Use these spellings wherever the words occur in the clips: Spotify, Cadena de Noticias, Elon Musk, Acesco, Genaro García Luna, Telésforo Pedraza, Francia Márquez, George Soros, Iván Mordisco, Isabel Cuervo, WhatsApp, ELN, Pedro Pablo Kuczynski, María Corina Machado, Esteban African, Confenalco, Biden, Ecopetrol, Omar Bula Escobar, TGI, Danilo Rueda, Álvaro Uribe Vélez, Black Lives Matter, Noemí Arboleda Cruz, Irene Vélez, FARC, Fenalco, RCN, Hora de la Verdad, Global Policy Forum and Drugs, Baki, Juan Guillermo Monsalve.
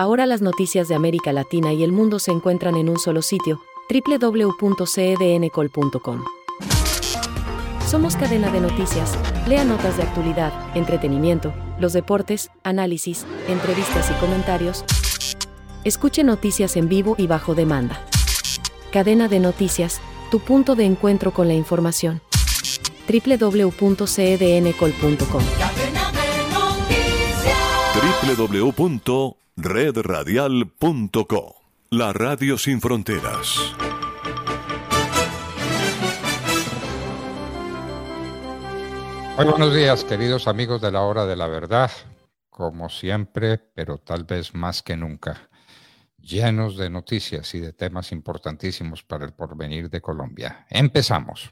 Ahora las noticias de América Latina y el mundo se encuentran en un solo sitio, www.cdncol.com. Somos Cadena de Noticias. Lea notas de actualidad, entretenimiento, los deportes, análisis, entrevistas y comentarios. Escuche noticias en vivo y bajo demanda. Cadena de Noticias, tu punto de encuentro con la información. www.cdncol.com. Cadena de Noticias. www.redradial.co. La Radio Sin Fronteras. Muy buenos días, queridos amigos de la Hora de la Verdad, como siempre, pero tal vez más que nunca, llenos de noticias y de temas importantísimos para el porvenir de Colombia. Empezamos.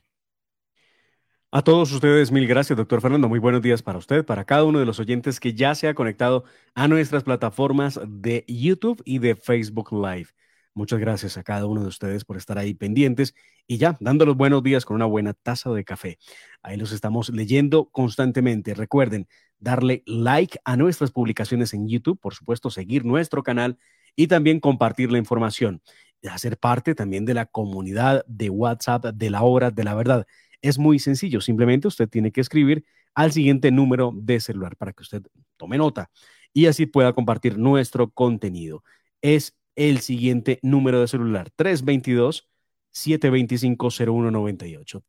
A todos ustedes, mil gracias, doctor Fernando. Muy buenos días para usted, para cada uno de los oyentes que ya se ha conectado a nuestras plataformas de YouTube y de Facebook Live. Muchas gracias a cada uno de ustedes por estar ahí pendientes y ya dando los buenos días con una buena taza de café. Ahí los estamos leyendo constantemente. Recuerden darle like a nuestras publicaciones en YouTube, por supuesto seguir nuestro canal y también compartir la información. Hacer parte también de la comunidad de WhatsApp de la Hora de la Verdad. Es muy sencillo, simplemente usted tiene que escribir al siguiente número de celular para que usted tome nota y así pueda compartir nuestro contenido. Es el siguiente número de celular, 322-725-0198,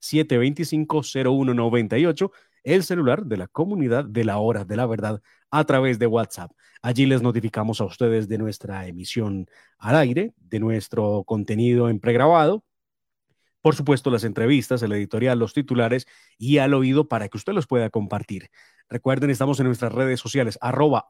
322-725-0198, el celular de la comunidad de la Hora de la Verdad a través de WhatsApp. Allí les notificamos a ustedes de nuestra emisión al aire, de nuestro contenido en pregrabado, por supuesto las entrevistas, el editorial, los titulares y al oído para que usted los pueda compartir. Recuerden, estamos en nuestras redes sociales,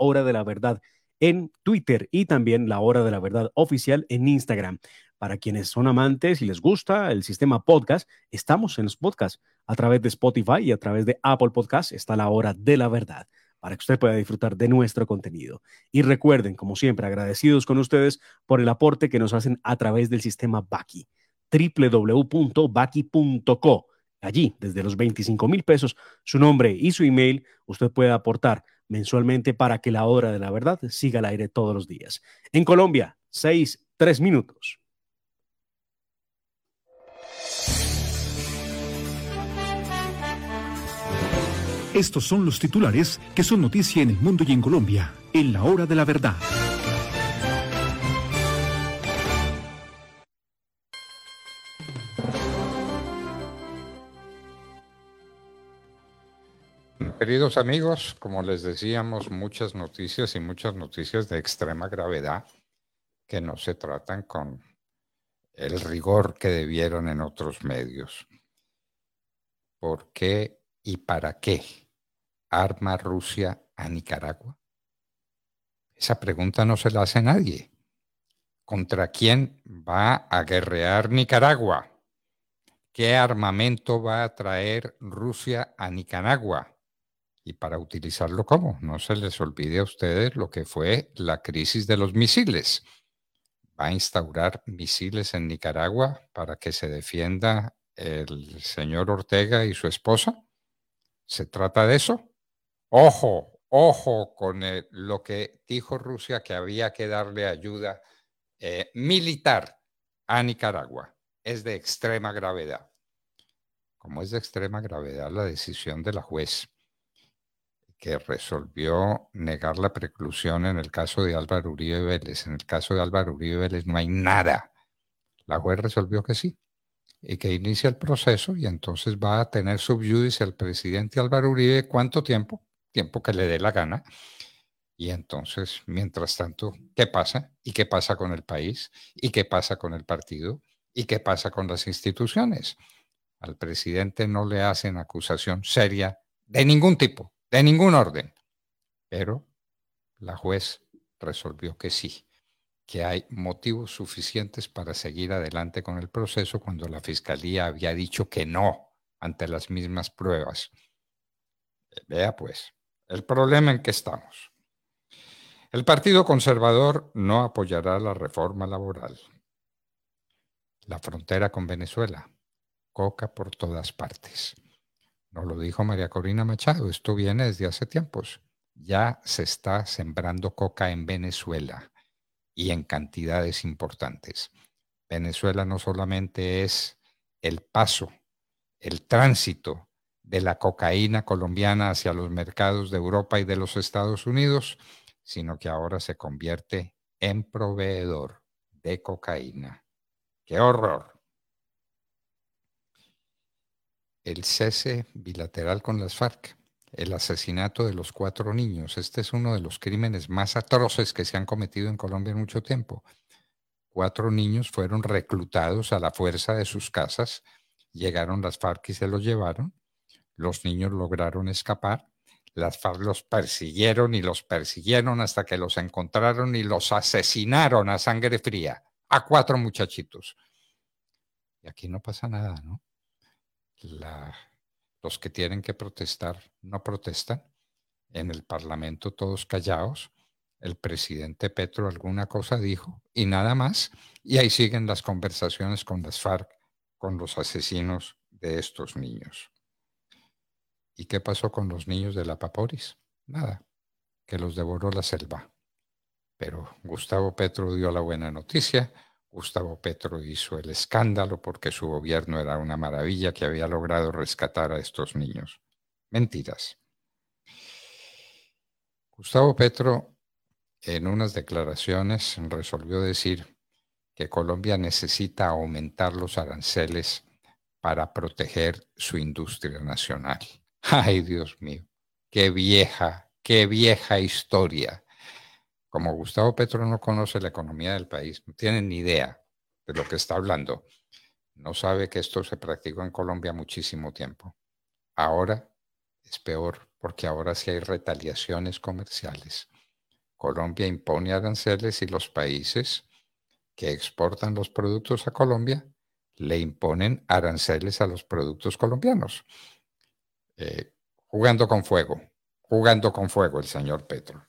@Hora de la Verdad, en Twitter y también La Hora de la Verdad Oficial en Instagram. Para quienes son amantes y les gusta el sistema podcast, estamos en los podcasts a través de Spotify y a través de Apple Podcasts está La Hora de la Verdad para que usted pueda disfrutar de nuestro contenido. Y recuerden, como siempre, agradecidos con ustedes por el aporte que nos hacen a través del sistema Baki, www.baki.co. Allí, desde los 25,000 pesos, su nombre y su email, usted puede aportar mensualmente para que la Hora de la Verdad siga al aire todos los días. En Colombia, 6:03. Estos son los titulares que son noticia en el mundo y en Colombia, en la Hora de la Verdad. Queridos amigos, como les decíamos, muchas noticias y muchas noticias de extrema gravedad que no se tratan con el rigor que debieron en otros medios. ¿Por qué y para qué arma Rusia a Nicaragua? Esa pregunta no se la hace nadie. ¿Contra quién va a guerrear Nicaragua? ¿Qué armamento va a traer Rusia a Nicaragua? Y para utilizarlo, ¿cómo? No se les olvide a ustedes lo que fue la crisis de los misiles. ¿Va a instaurar misiles en Nicaragua para que se defienda el señor Ortega y su esposa? ¿Se trata de eso? Ojo con lo que dijo Rusia, que había que darle ayuda militar a Nicaragua. Es de extrema gravedad. Como es de extrema gravedad la decisión de la juez que resolvió negar la preclusión en el caso de Álvaro Uribe Vélez. En el caso de Álvaro Uribe Vélez no hay nada. La juez resolvió que sí, y que inicia el proceso, y entonces va a tener subyudice al presidente Álvaro Uribe cuánto tiempo, tiempo que le dé la gana. Y entonces, mientras tanto, ¿qué pasa? ¿Y qué pasa con el país? ¿Y qué pasa con el partido? ¿Y qué pasa con las instituciones? Al presidente no le hacen acusación seria de ningún tipo, de ningún orden, pero la juez resolvió que sí, que hay motivos suficientes para seguir adelante con el proceso cuando la fiscalía había dicho que no ante las mismas pruebas. Vea pues, el problema en que estamos. El Partido Conservador no apoyará la reforma laboral. La frontera con Venezuela, coca por todas partes. No lo dijo María Corina Machado, esto viene desde hace tiempos. ya se está sembrando coca en Venezuela y en cantidades importantes. Venezuela no solamente es el paso, el tránsito de la cocaína colombiana hacia los mercados de Europa y de los Estados Unidos, sino que ahora se convierte en proveedor de cocaína. ¡Qué horror! El cese bilateral con las FARC, el asesinato de los 4 niños. Este es uno de los crímenes más atroces que se han cometido en Colombia en mucho tiempo. 4 niños fueron reclutados a la fuerza de sus casas, llegaron las FARC y se los llevaron. Los niños lograron escapar, las FARC los persiguieron hasta que los encontraron y los asesinaron a sangre fría, a 4 muchachitos. Y aquí no pasa nada, ¿no? Los que tienen que protestar no protestan. En el Parlamento todos callados. El presidente Petro alguna cosa dijo y nada más. Y ahí siguen las conversaciones con las FARC, con los asesinos de estos niños. ¿Y qué pasó con los niños de la Paporis? Nada, que los devoró la selva. Pero Gustavo Petro dio la buena noticia. Gustavo Petro hizo el escándalo porque su gobierno era una maravilla que había logrado rescatar a estos niños. Mentiras. Gustavo Petro en unas declaraciones resolvió decir que Colombia necesita aumentar los aranceles para proteger su industria nacional. ¡Ay, Dios mío! ¡Qué vieja historia! Como Gustavo Petro no conoce la economía del país, no tiene ni idea de lo que está hablando, no sabe que esto se practicó en Colombia muchísimo tiempo. Ahora es peor, porque ahora sí hay retaliaciones comerciales. Colombia impone aranceles y los países que exportan los productos a Colombia le imponen aranceles a los productos colombianos. Jugando con fuego el señor Petro.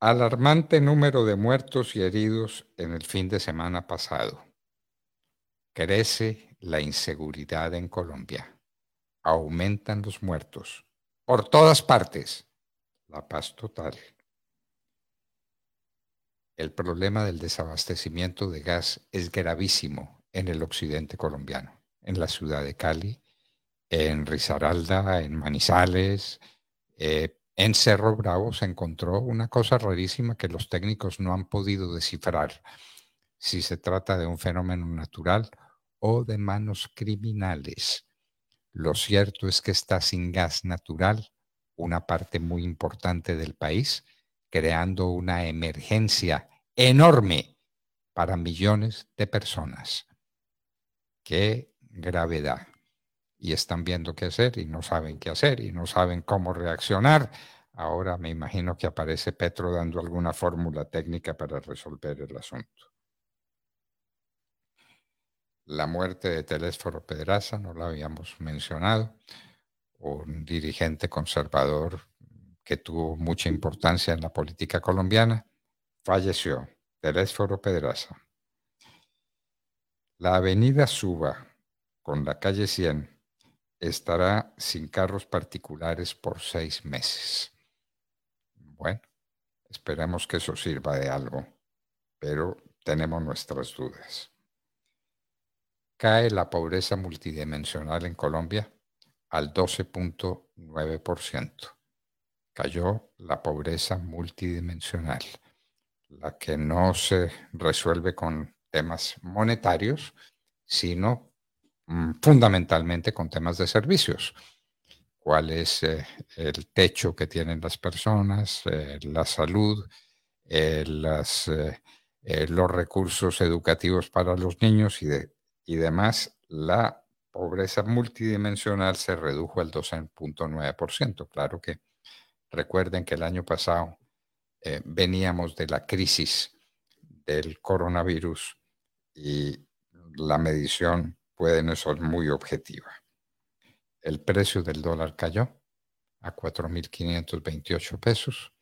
Alarmante número de muertos y heridos en el fin de semana pasado. Crece la inseguridad en Colombia. Aumentan los muertos. Por todas partes. La paz total. El problema del desabastecimiento de gas es gravísimo en el occidente colombiano, en la ciudad de Cali, en Risaralda, en Manizales, en Cerro Bravo se encontró una cosa rarísima que los técnicos no han podido descifrar, si se trata de un fenómeno natural o de manos criminales. Lo cierto es que está sin gas natural una parte muy importante del país, creando una emergencia enorme para millones de personas. ¡Qué gravedad! Y están viendo qué hacer y no saben qué hacer y no saben cómo reaccionar. Ahora me imagino que aparece Petro dando alguna fórmula técnica para resolver el asunto. La muerte de Telésforo Pedraza, no la habíamos mencionado, un dirigente conservador que tuvo mucha importancia en la política colombiana, falleció. Telésforo Pedraza. La avenida Suba con la calle 100 estará sin carros particulares por 6 meses. Bueno, esperemos que eso sirva de algo, pero tenemos nuestras dudas. Cae la pobreza multidimensional en Colombia al 12.9%. Cayó la pobreza multidimensional, la que no se resuelve con temas monetarios, sino fundamentalmente con temas de servicios. ¿Cuál es el techo que tienen las personas, la salud, los recursos educativos para los niños y demás? La pobreza multidimensional se redujo al 12.9%. Claro que recuerden que el año pasado veníamos de la crisis del coronavirus y la medición puede no ser muy objetiva. El precio del dólar cayó a 4.528 pesos.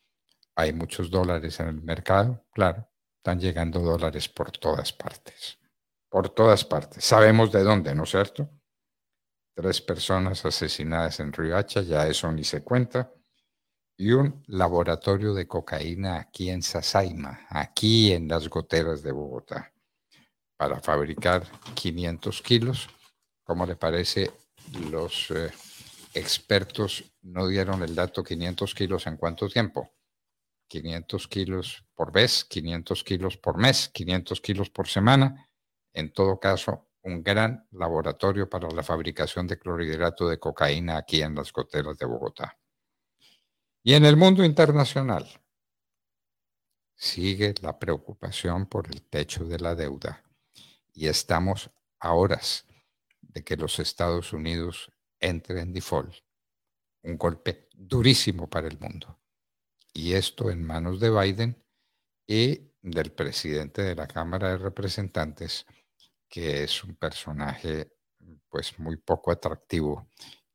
Hay muchos dólares en el mercado, claro, están llegando dólares por todas partes. Sabemos de dónde, ¿no es cierto? 3 personas asesinadas en Riohacha, ya eso ni se cuenta, y un laboratorio de cocaína aquí en Sasaima, aquí en las goteras de Bogotá, para fabricar 500 kilos. ¿Cómo le parece? Los expertos no dieron el dato. 500 kilos en cuánto tiempo, 500 kilos por vez, 500 kilos por mes, 500 kilos por semana. En todo caso, un gran laboratorio para la fabricación de clorhidrato de cocaína aquí en las goteras de Bogotá. Y en el mundo internacional sigue la preocupación por el techo de la deuda y estamos a horas de que los Estados Unidos entre en default. Un golpe durísimo para el mundo. Y esto en manos de Biden y del presidente de la Cámara de Representantes, que es un personaje pues muy poco atractivo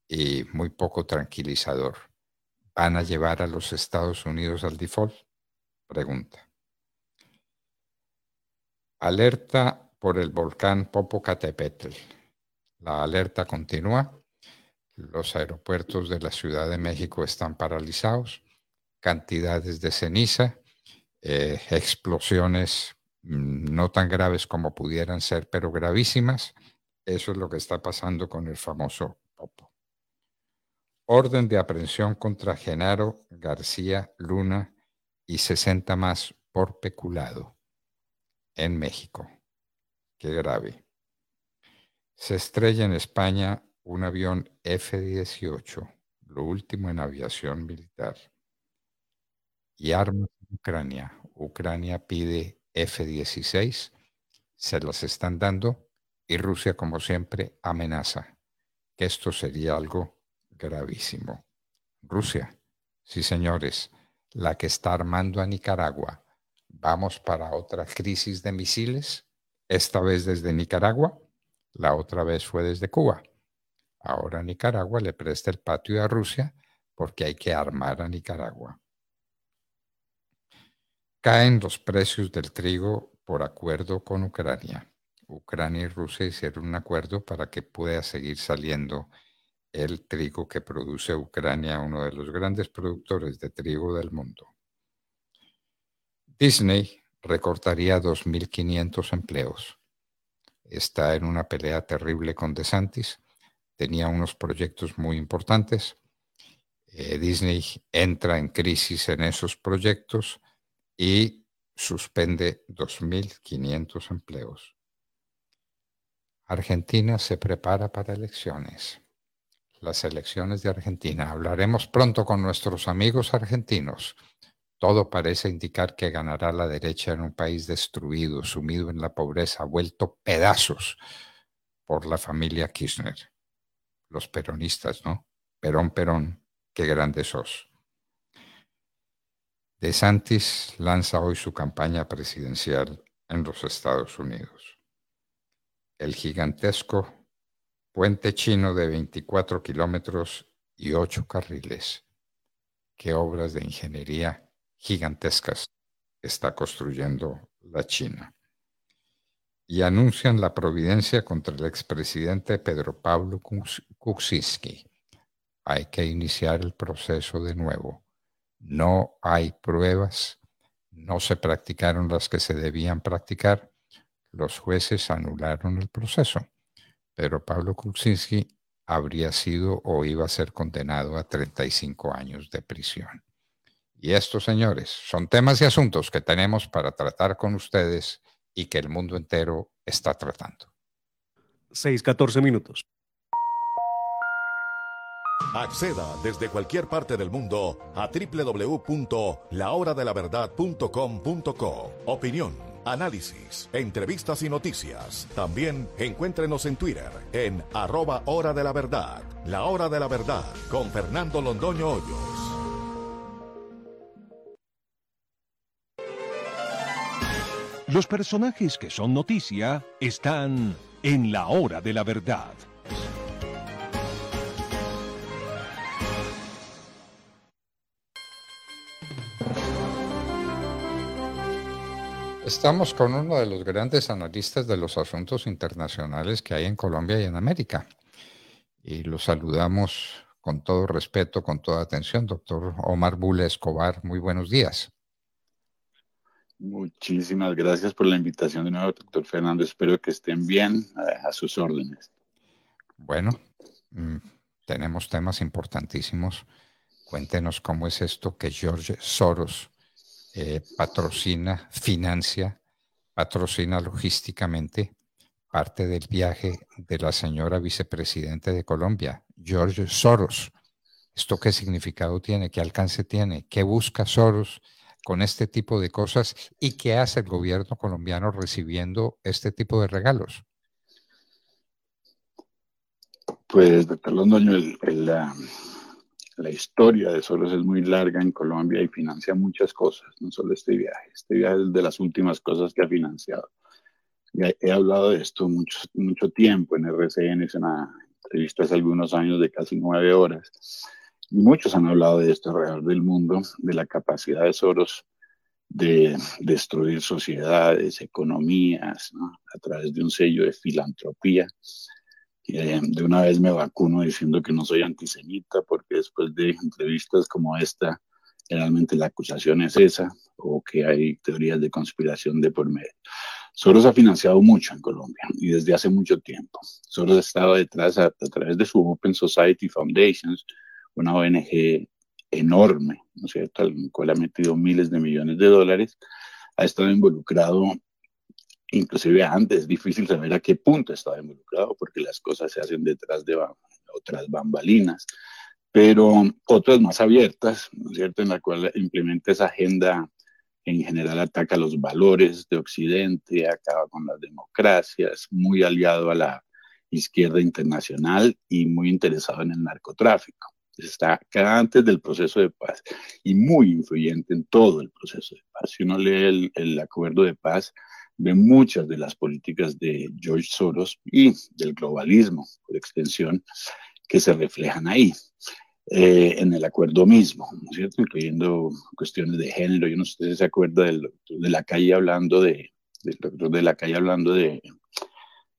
y muy poco tranquilizador. ¿Van a llevar a los Estados Unidos al default? Pregunta. Alerta por el volcán Popocatépetl. La alerta continúa. Los aeropuertos de la Ciudad de México están paralizados. Cantidades de ceniza, explosiones no tan graves como pudieran ser, pero gravísimas. Eso es lo que está pasando con el famoso Popo. Orden de aprehensión contra Genaro García Luna y 60 más por peculado en México. Qué grave. Se estrella en España un avión F-18, lo último en aviación militar. Y armas en Ucrania. Ucrania pide F-16, se las están dando y Rusia, como siempre, amenaza que esto sería algo gravísimo. Rusia, sí señores, la que está armando a Nicaragua. Vamos para otra crisis de misiles, esta vez desde Nicaragua, la otra vez fue desde Cuba. Ahora Nicaragua le presta el patio a Rusia porque hay que armar a Nicaragua. Caen los precios del trigo por acuerdo con Ucrania. Ucrania y Rusia hicieron un acuerdo para que pueda seguir saliendo el trigo que produce Ucrania, uno de los grandes productores de trigo del mundo. Disney recortaría 2.500 empleos. Está en una pelea terrible con DeSantis. Tenía unos proyectos muy importantes. Disney entra en crisis en esos proyectos y suspende 2.500 empleos. Argentina se prepara para elecciones. Las elecciones de Argentina. Hablaremos pronto con nuestros amigos argentinos. Todo parece indicar que ganará la derecha en un país destruido, sumido en la pobreza, vuelto pedazos por la familia Kirchner. Los peronistas, ¿no? Perón, Perón, qué grande sos. DeSantis lanza hoy su campaña presidencial en los Estados Unidos. El gigantesco puente chino de 24 kilómetros y 8 carriles. Qué obras de ingeniería gigantescas está construyendo la China. Y anuncian la providencia contra el expresidente Pedro Pablo Kuczynski. Hay que iniciar el proceso de nuevo. No hay pruebas, no se practicaron las que se debían practicar. Los jueces anularon el proceso. Pero Pablo Kuczynski habría sido o iba a ser condenado a 35 años de prisión. Y estos, señores, son temas y asuntos que tenemos para tratar con ustedes y que el mundo entero está tratando. 6:14 minutos. Acceda desde cualquier parte del mundo a www.lahoradelaverdad.com.co. Opinión, análisis, entrevistas y noticias. También encuéntrenos en Twitter en @HoraDeLaVerdad. La Hora de la Verdad con Fernando Londoño Hoyos. Los personajes que son noticia están en La Hora de la Verdad. Estamos con uno de los grandes analistas de los asuntos internacionales que hay en Colombia y en América. y lo saludamos con todo respeto, con toda atención. Doctor Omar Bula Escobar, muy buenos días. Muchísimas gracias por la invitación de nuevo, doctor Fernando. Espero que estén bien, a sus órdenes. Bueno, tenemos temas importantísimos. Cuéntenos cómo es esto que George Soros patrocina, financia, patrocina logísticamente parte del viaje de la señora vicepresidenta de Colombia, George Soros. ¿Esto qué significado tiene? ¿Qué alcance tiene? ¿Qué busca Soros con este tipo de cosas? ¿Y qué hace el gobierno colombiano recibiendo este tipo de regalos? Pues, doctor Londoño, la historia de Soros es muy larga en Colombia y financia muchas cosas, no solo este viaje. Este viaje es de las últimas cosas que ha financiado. He hablado de esto mucho tiempo en RCN, es una entrevista hace algunos años de casi 9 horas. Muchos han hablado de esto alrededor del mundo, de la capacidad de Soros de destruir sociedades, economías, ¿no? A través de un sello de filantropía. De una vez me vacuno diciendo que no soy antisemita, porque después de entrevistas como esta, generalmente la acusación es esa, o que hay teorías de conspiración de por medio. Soros ha financiado mucho en Colombia y desde hace mucho tiempo. Soros ha estado detrás a través de su Open Society Foundations, una ONG enorme, ¿no es cierto?, al cual ha metido miles de millones de dólares, ha estado involucrado, inclusive antes, es difícil saber a qué punto estaba involucrado, porque las cosas se hacen detrás de otras bambalinas, pero otras más abiertas, ¿no es cierto?, en la cual implementa esa agenda, en general ataca los valores de Occidente, acaba con las democracias, muy aliado a la izquierda internacional y muy interesado en el narcotráfico. Está acá antes del proceso de paz y muy influyente en todo el proceso de paz. Si uno lee el acuerdo de paz, ve muchas de las políticas de George Soros y del globalismo, por extensión, que se reflejan ahí, en el acuerdo mismo, ¿no es cierto?, incluyendo cuestiones de género. Yo no sé si se acuerda del doctor de la calle hablando de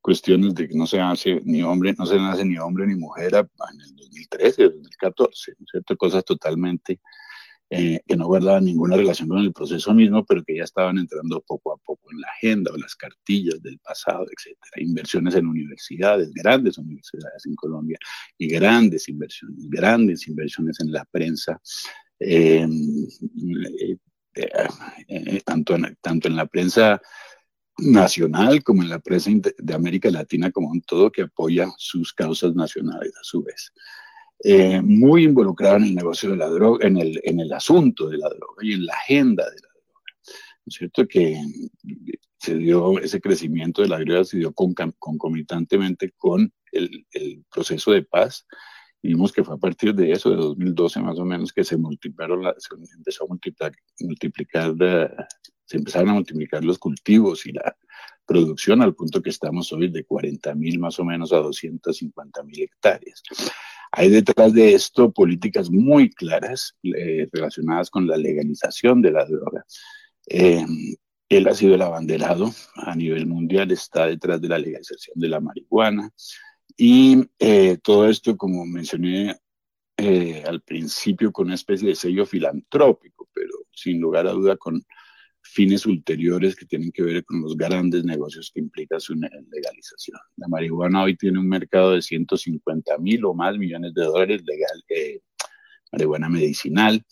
cuestiones de que no se nace ni hombre ni mujer en el 2013, 2014, ¿no es cierto? Cosas totalmente que no guardaban ninguna relación con el proceso mismo, pero que ya estaban entrando poco a poco en la agenda o las cartillas del pasado, etc. Inversiones en universidades, grandes universidades en Colombia, y grandes inversiones en la prensa, tanto en la prensa nacional como en la prensa de América Latina como en todo, que apoya sus causas nacionales a su vez. Muy involucrado en el negocio de la droga, en el asunto de la droga y en la agenda de la droga, ¿no es cierto? Que se dio ese crecimiento de la droga, se dio concomitantemente con el proceso de paz. Vimos que fue a partir de eso, de 2012 más o menos, que se empezaron a multiplicar los cultivos y la producción, al punto que estamos hoy de 40.000 más o menos a 250.000 hectáreas. Hay detrás de esto políticas muy claras relacionadas con la legalización de la droga. Él ha sido el abanderado a nivel mundial, está detrás de la legalización de la marihuana. Y todo esto, como mencioné al principio, con una especie de sello filantrópico, pero sin lugar a duda con fines ulteriores que tienen que ver con los grandes negocios que implica su legalización. La marihuana hoy tiene un mercado de 150.000 o más millones de dólares legal, marihuana medicinal.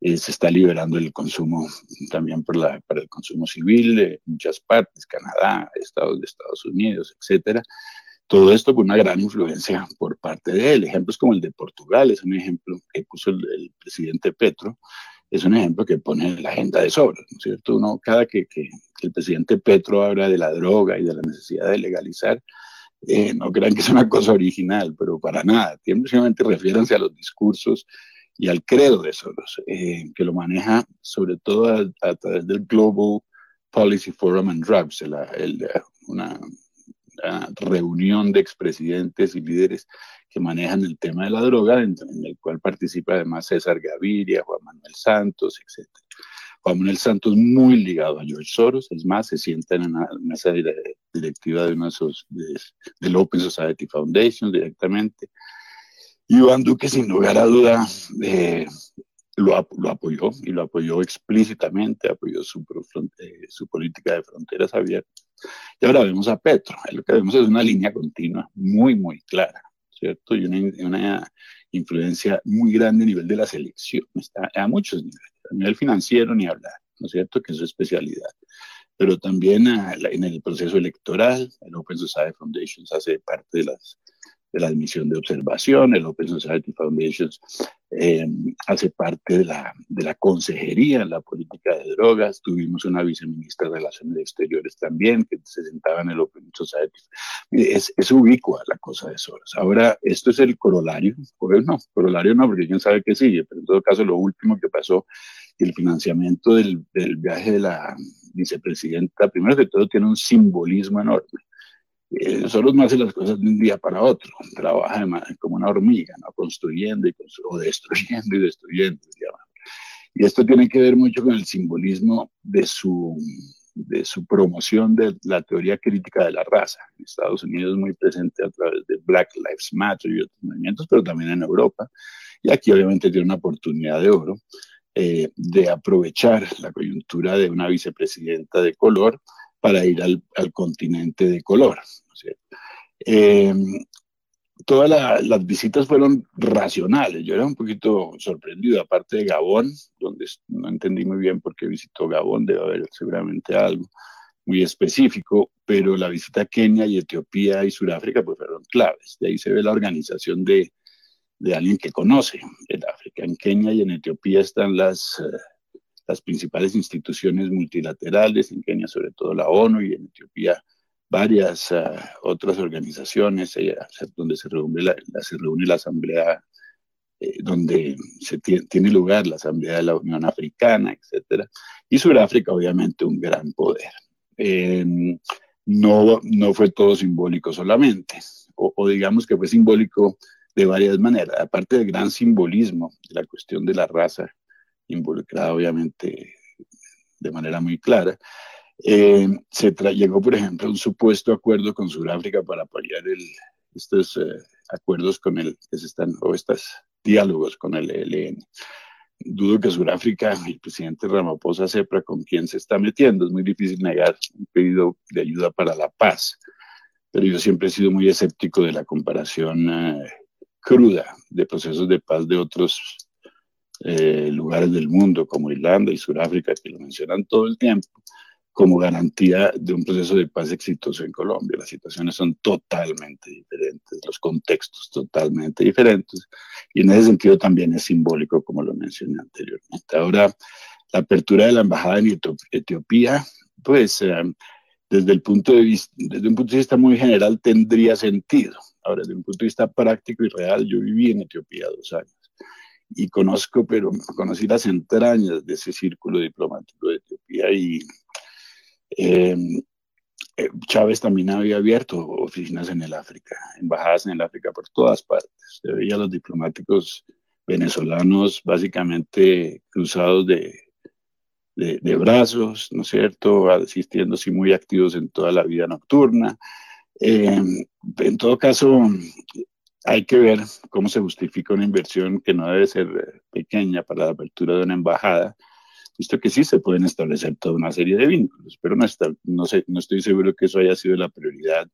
Se está liberando el consumo también para el consumo civil en muchas partes, Canadá, estados de Estados Unidos, etcétera. Todo esto con una gran influencia por parte de él. Ejemplos como el de Portugal, es un ejemplo que puso el presidente Petro, es un ejemplo que pone en la agenda de Soros, ¿no es cierto? Uno, cada que el presidente Petro habla de la droga y de la necesidad de legalizar, no crean que es una cosa original, pero para nada. Simplemente refiéranse a los discursos y al credo de Soros, que lo maneja sobre todo a través del Global Policy Forum and Drugs, una reunión de expresidentes y líderes que manejan el tema de la droga, en el cual participa además César Gaviria, Juan Manuel Santos, etc. Juan Manuel Santos muy ligado a George Soros, es más, se sienta en una mesa directiva del Open Society Foundations directamente. Iván Duque, sin lugar a duda, lo apoyó, y lo apoyó explícitamente, apoyó su política de fronteras abiertas. Y ahora vemos a Petro, lo que vemos es una línea continua, muy, muy clara, ¿cierto? Y una influencia muy grande a nivel de las elecciones, a muchos niveles. A nivel financiero ni hablar, ¿no es cierto?, que es su especialidad. Pero también en el proceso electoral, el Open Society Foundations hace parte de la misión de observación, el Open Society Foundations hace parte de la consejería en la política de drogas. Tuvimos una viceministra de Relaciones Exteriores también, que se sentaba en el Open Society. Es ubicua la cosa de Soros. Ahora, esto es el corolario, corolario no, porque quién sabe qué sigue, pero en todo caso lo último que pasó, el financiamiento del viaje de la vicepresidenta, primero que todo tiene un simbolismo enorme. Soros no hace las cosas de un día para otro, trabaja además como una hormiga, ¿no?, construyendo o destruyendo y destruyendo. Digamos. Y esto tiene que ver mucho con el simbolismo de su promoción de la teoría crítica de la raza. En Estados Unidos es muy presente a través de Black Lives Matter y otros movimientos, pero también en Europa. Y aquí obviamente tiene una oportunidad de oro de aprovechar la coyuntura de una vicepresidenta de color para ir al continente de color. Todas las visitas fueron racionales. Yo era un poquito sorprendido, aparte de Gabón, donde no entendí muy bien por qué visitó Gabón, debe haber seguramente algo muy específico, pero la visita a Kenia y Etiopía y Sudáfrica pues fueron claves. De ahí se ve la organización de alguien que conoce el África. En Kenia y en Etiopía están las principales instituciones multilaterales, en Kenia sobre todo la ONU y en Etiopía varias otras organizaciones, donde se reúne la asamblea, donde tiene lugar la asamblea de la Unión Africana, etc. Y Sudáfrica obviamente un gran poder. No fue todo simbólico solamente, o digamos que fue simbólico de varias maneras, aparte del gran simbolismo de la cuestión de la raza, involucrada obviamente de manera muy clara. Llegó, por ejemplo, a un supuesto acuerdo con Sudáfrica para apoyar estos acuerdos con el que se están, o estos diálogos con el ELN. Dudo que Sudáfrica, el presidente Ramaphosa, sepa con quién se está metiendo. Es muy difícil negar un pedido de ayuda para la paz, pero yo siempre he sido muy escéptico de la comparación cruda de procesos de paz de otros lugares del mundo como Irlanda y Sudáfrica, que lo mencionan todo el tiempo, como garantía de un proceso de paz exitoso en Colombia. Las situaciones son totalmente diferentes, los contextos totalmente diferentes, y en ese sentido también es simbólico, como lo mencioné anteriormente. Ahora, la apertura de la embajada en Etiopía, pues desde un punto de vista muy general tendría sentido. Ahora, desde un punto de vista práctico y real, yo viví en Etiopía 2 años. Y conocí las entrañas de ese círculo diplomático de Etiopía, y Chávez también había abierto oficinas en el África, embajadas en el África por todas partes. Se veía a los diplomáticos venezolanos básicamente cruzados de brazos, ¿no es cierto?, asistiendo sí, muy activos en toda la vida nocturna. En todo caso, hay que ver cómo se justifica una inversión que no debe ser pequeña para la apertura de una embajada, visto que sí se pueden establecer toda una serie de vínculos, pero no estoy seguro que eso haya sido la prioridad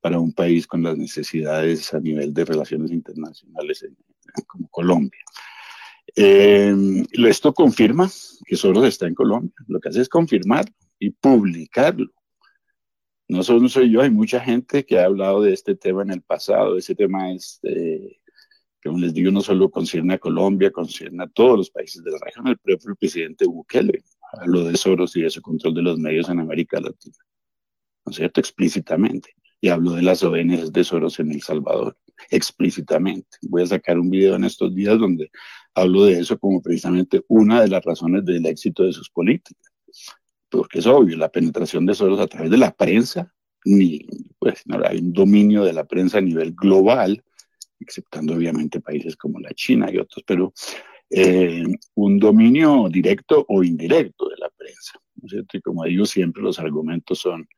para un país con las necesidades a nivel de relaciones internacionales como Colombia. Esto confirma que Soros está en Colombia. Lo que hace es confirmarlo y publicarlo. No solo soy yo, hay mucha gente que ha hablado de este tema en el pasado. Ese tema es, como les digo, no solo concierne a Colombia, concierne a todos los países de la región. El propio presidente Bukele habló de Soros y de su control de los medios en América Latina, ¿no es cierto?, explícitamente. Y habló de las ONGs de Soros en El Salvador, explícitamente. Voy a sacar un video en estos días donde hablo de eso como precisamente una de las razones del éxito de sus políticas. Porque es obvio, la penetración de Soros a través de la prensa, hay un dominio de la prensa a nivel global, exceptando obviamente países como la China y otros, pero un dominio directo o indirecto de ¿no es cierto? Y como digo siempre, los argumentos son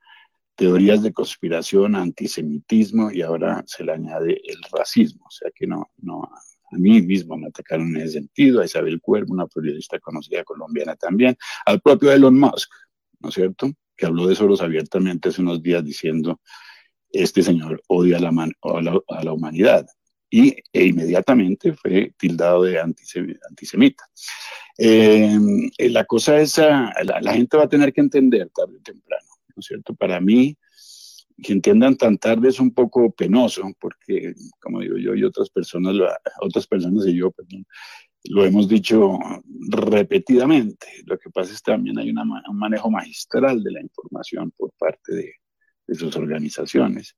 teorías de conspiración, antisemitismo y ahora se le añade el racismo. O sea que no, a mí mismo me atacaron en ese sentido, a Isabel Cuervo, una periodista conocida colombiana también, al propio Elon Musk, ¿no es cierto?, que habló de Soros abiertamente hace unos días diciendo, este señor odia a la humanidad. E inmediatamente fue tildado de antisemita. La cosa esa, la gente va a tener que entender tarde o temprano, ¿no es cierto? Para mí, que entiendan tan tarde es un poco penoso, porque, como digo yo y otras personas y yo, lo hemos dicho repetidamente. Lo que pasa es que también hay un manejo magistral de la información por parte de sus organizaciones,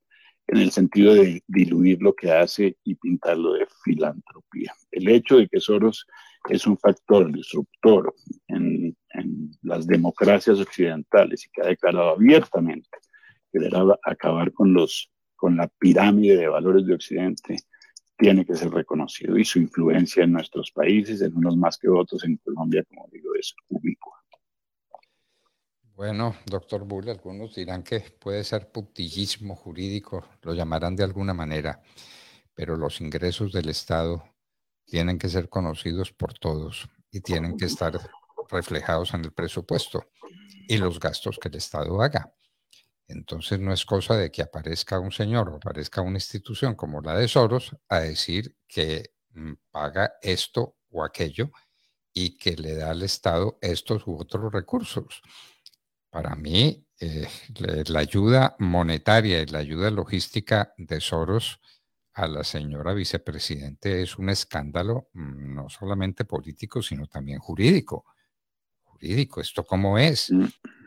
en el sentido de diluir lo que hace y pintarlo de filantropía. El hecho de que Soros es un factor disruptor en las democracias occidentales y que ha declarado abiertamente querer acabar con la pirámide de valores de Occidente, tiene que ser reconocido, y su influencia en nuestros países, en unos más que otros, en Colombia, como digo, es ubicua. Bueno, doctor Bull, algunos dirán que puede ser puntillismo jurídico, lo llamarán de alguna manera, pero los ingresos del Estado tienen que ser conocidos por todos y tienen que estar reflejados en el presupuesto y los gastos que el Estado haga. Entonces no es cosa de que aparezca un señor o aparezca una institución como la de Soros a decir que paga esto o aquello y que le da al Estado estos u otros recursos. Para mí, la ayuda monetaria y la ayuda logística de Soros a la señora vicepresidente es un escándalo, no solamente político, sino también jurídico. ¿Esto cómo es?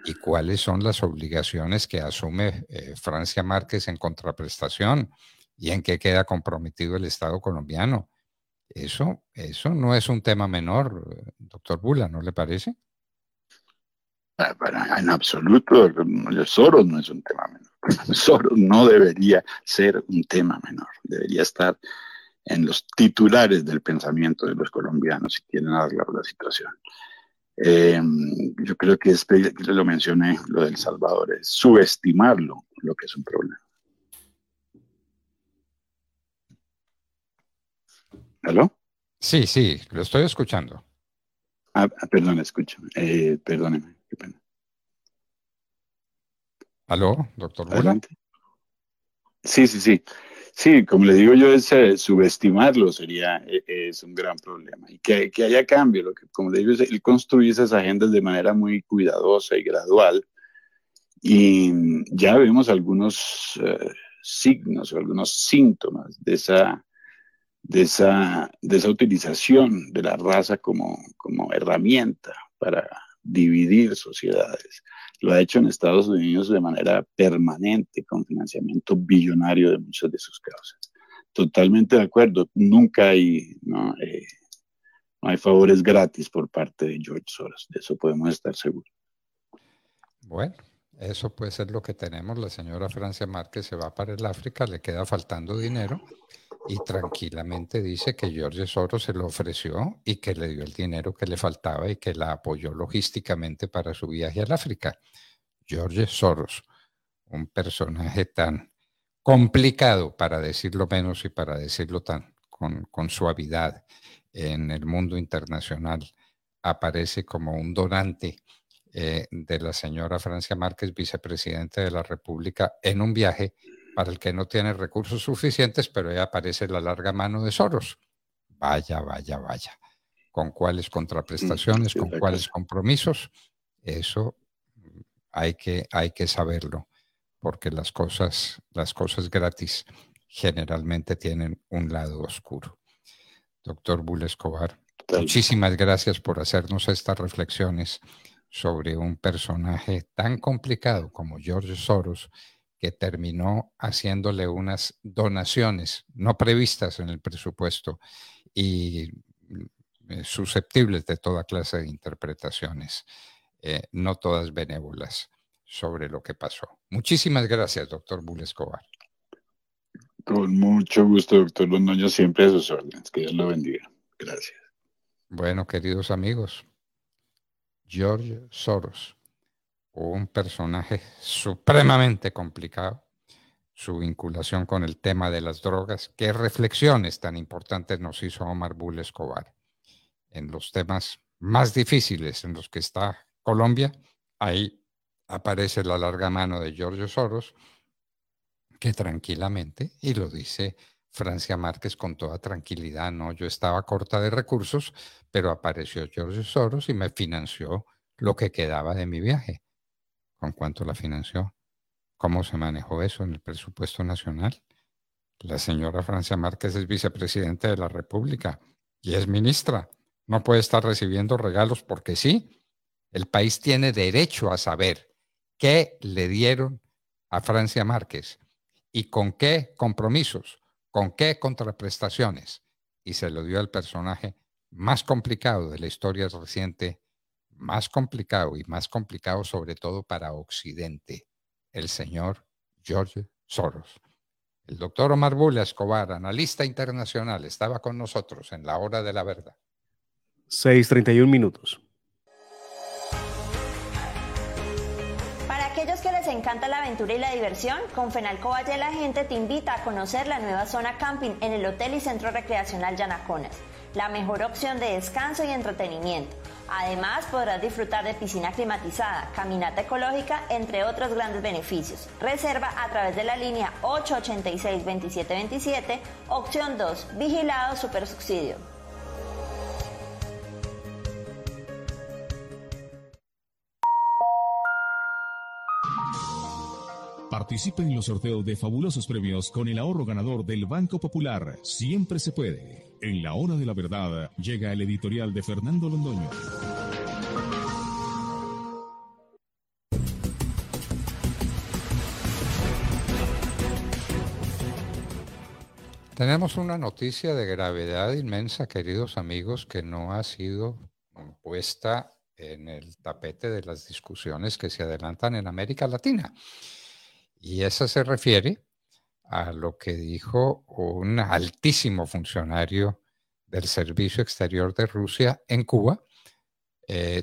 ¿Y cuáles son las obligaciones que asume Francia Márquez en contraprestación? ¿Y en qué queda comprometido el Estado colombiano? Eso no es un tema menor, doctor Bula, ¿no le parece? En absoluto, Soros no es un tema menor. Soros no debería ser un tema menor. Debería estar en los titulares del pensamiento de los colombianos si quieren arreglar la situación. Yo creo que lo mencioné, lo del Salvador, es subestimarlo, lo que es un problema. ¿Aló? Sí, lo estoy escuchando. Ah, perdón, escucho. Perdóneme, qué pena. ¿Aló, doctor Bula? Sí. Sí, como le digo yo, subestimarlo es un gran problema. Y que haya cambio, como le digo, él construye esas agendas de manera muy cuidadosa y gradual. Y ya vemos algunos signos o algunos síntomas de esa utilización de la raza como herramienta para dividir sociedades. Lo ha hecho en Estados Unidos de manera permanente, con financiamiento billonario de muchas de sus causas. Totalmente de acuerdo, nunca hay, no hay favores gratis por parte de George Soros, de eso podemos estar seguros. Bueno, eso puede ser lo que tenemos. La señora Francia Márquez se va para el África, le queda faltando dinero, y tranquilamente dice que George Soros se lo ofreció y que le dio el dinero que le faltaba y que la apoyó logísticamente para su viaje al África. George Soros, un personaje tan complicado, para decirlo menos y para decirlo tan con suavidad, en el mundo internacional, aparece como un donante de la señora Francia Márquez, vicepresidenta de la República, en un viaje para el que no tiene recursos suficientes, pero ya aparece la larga mano de Soros. Vaya. ¿Con cuáles contraprestaciones? ¿Con cuáles compromisos? Eso hay que saberlo, porque las cosas gratis generalmente tienen un lado oscuro. Doctor Bula Escobar, muchísimas gracias por hacernos estas reflexiones sobre un personaje tan complicado como George Soros, que terminó haciéndole unas donaciones no previstas en el presupuesto y susceptibles de toda clase de interpretaciones, no todas benévolas, sobre lo que pasó. Muchísimas gracias, doctor Bula Escobar. Con mucho gusto, doctor Londoño, siempre a sus órdenes. Que Dios lo bendiga. Gracias. Bueno, queridos amigos, George Soros, un personaje supremamente complicado, su vinculación con el tema de las drogas. ¿Qué reflexiones tan importantes nos hizo Omar Bula Escobar en los temas más difíciles en los que está Colombia? Ahí aparece la larga mano de George Soros, que tranquilamente, y lo dice Francia Márquez con toda tranquilidad, no, yo estaba corta de recursos, pero apareció George Soros y me financió lo que quedaba de mi viaje. ¿Con cuánto la financió? ¿Cómo se manejó eso en el presupuesto nacional? La señora Francia Márquez es vicepresidenta de la República y es ministra. No puede estar recibiendo regalos porque sí. El país tiene derecho a saber qué le dieron a Francia Márquez y con qué compromisos, con qué contraprestaciones. Y se lo dio al personaje más complicado de la historia reciente, más complicado y más complicado sobre todo para Occidente, el señor George Soros. El doctor Omar Bula Escobar, analista internacional, estaba con nosotros en la Hora de la Verdad. 6:31 minutos. Para aquellos que les encanta la aventura y la diversión, con Fenalco Valle la gente te invita a conocer la nueva zona camping en el Hotel y Centro Recreacional Yanaconas, la mejor opción de descanso y entretenimiento. Además, podrás disfrutar de piscina climatizada, caminata ecológica, entre otros grandes beneficios. Reserva a través de la línea 886-2727, opción 2, vigilado supersubsidio. Participa en los sorteos de fabulosos premios con el ahorro ganador del Banco Popular. Siempre se puede. En la Hora de la Verdad llega el editorial de Fernando Londoño. Tenemos una noticia de gravedad inmensa, queridos amigos, que no ha sido puesta en el tapete de las discusiones que se adelantan en América Latina. Y esa se refiere a lo que dijo un altísimo funcionario del Servicio Exterior de Rusia en Cuba,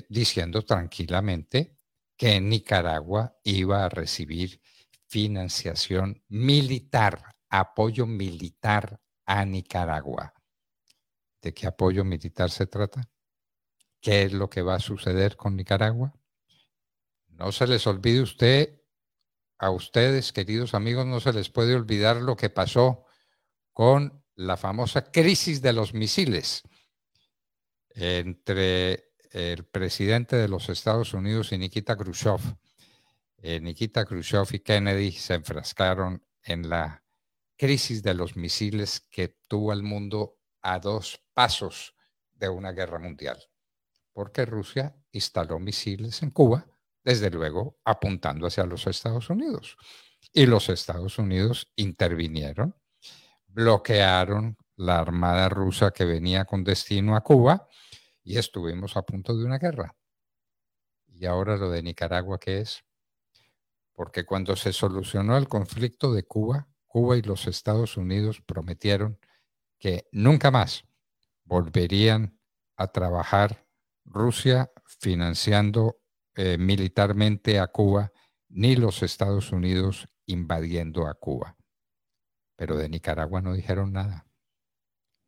diciendo tranquilamente que Nicaragua iba a recibir financiación militar, apoyo militar a Nicaragua. ¿De qué apoyo militar se trata? ¿Qué es lo que va a suceder con Nicaragua? No se les olvide a ustedes, queridos amigos, no se les puede olvidar lo que pasó con la famosa crisis de los misiles entre el presidente de los Estados Unidos y Nikita Khrushchev. Nikita Khrushchev y Kennedy se enfrascaron en la crisis de los misiles que tuvo al mundo a dos pasos de una guerra mundial, porque Rusia instaló misiles en Cuba, desde luego apuntando hacia los Estados Unidos. Y los Estados Unidos intervinieron, bloquearon la armada rusa que venía con destino a Cuba y estuvimos a punto de una guerra. ¿Y ahora lo de Nicaragua qué es? Porque cuando se solucionó el conflicto de Cuba, Cuba y los Estados Unidos prometieron que nunca más volverían a trabajar Rusia financiando militarmente a Cuba, ni los Estados Unidos invadiendo a Cuba. Pero de Nicaragua no dijeron nada.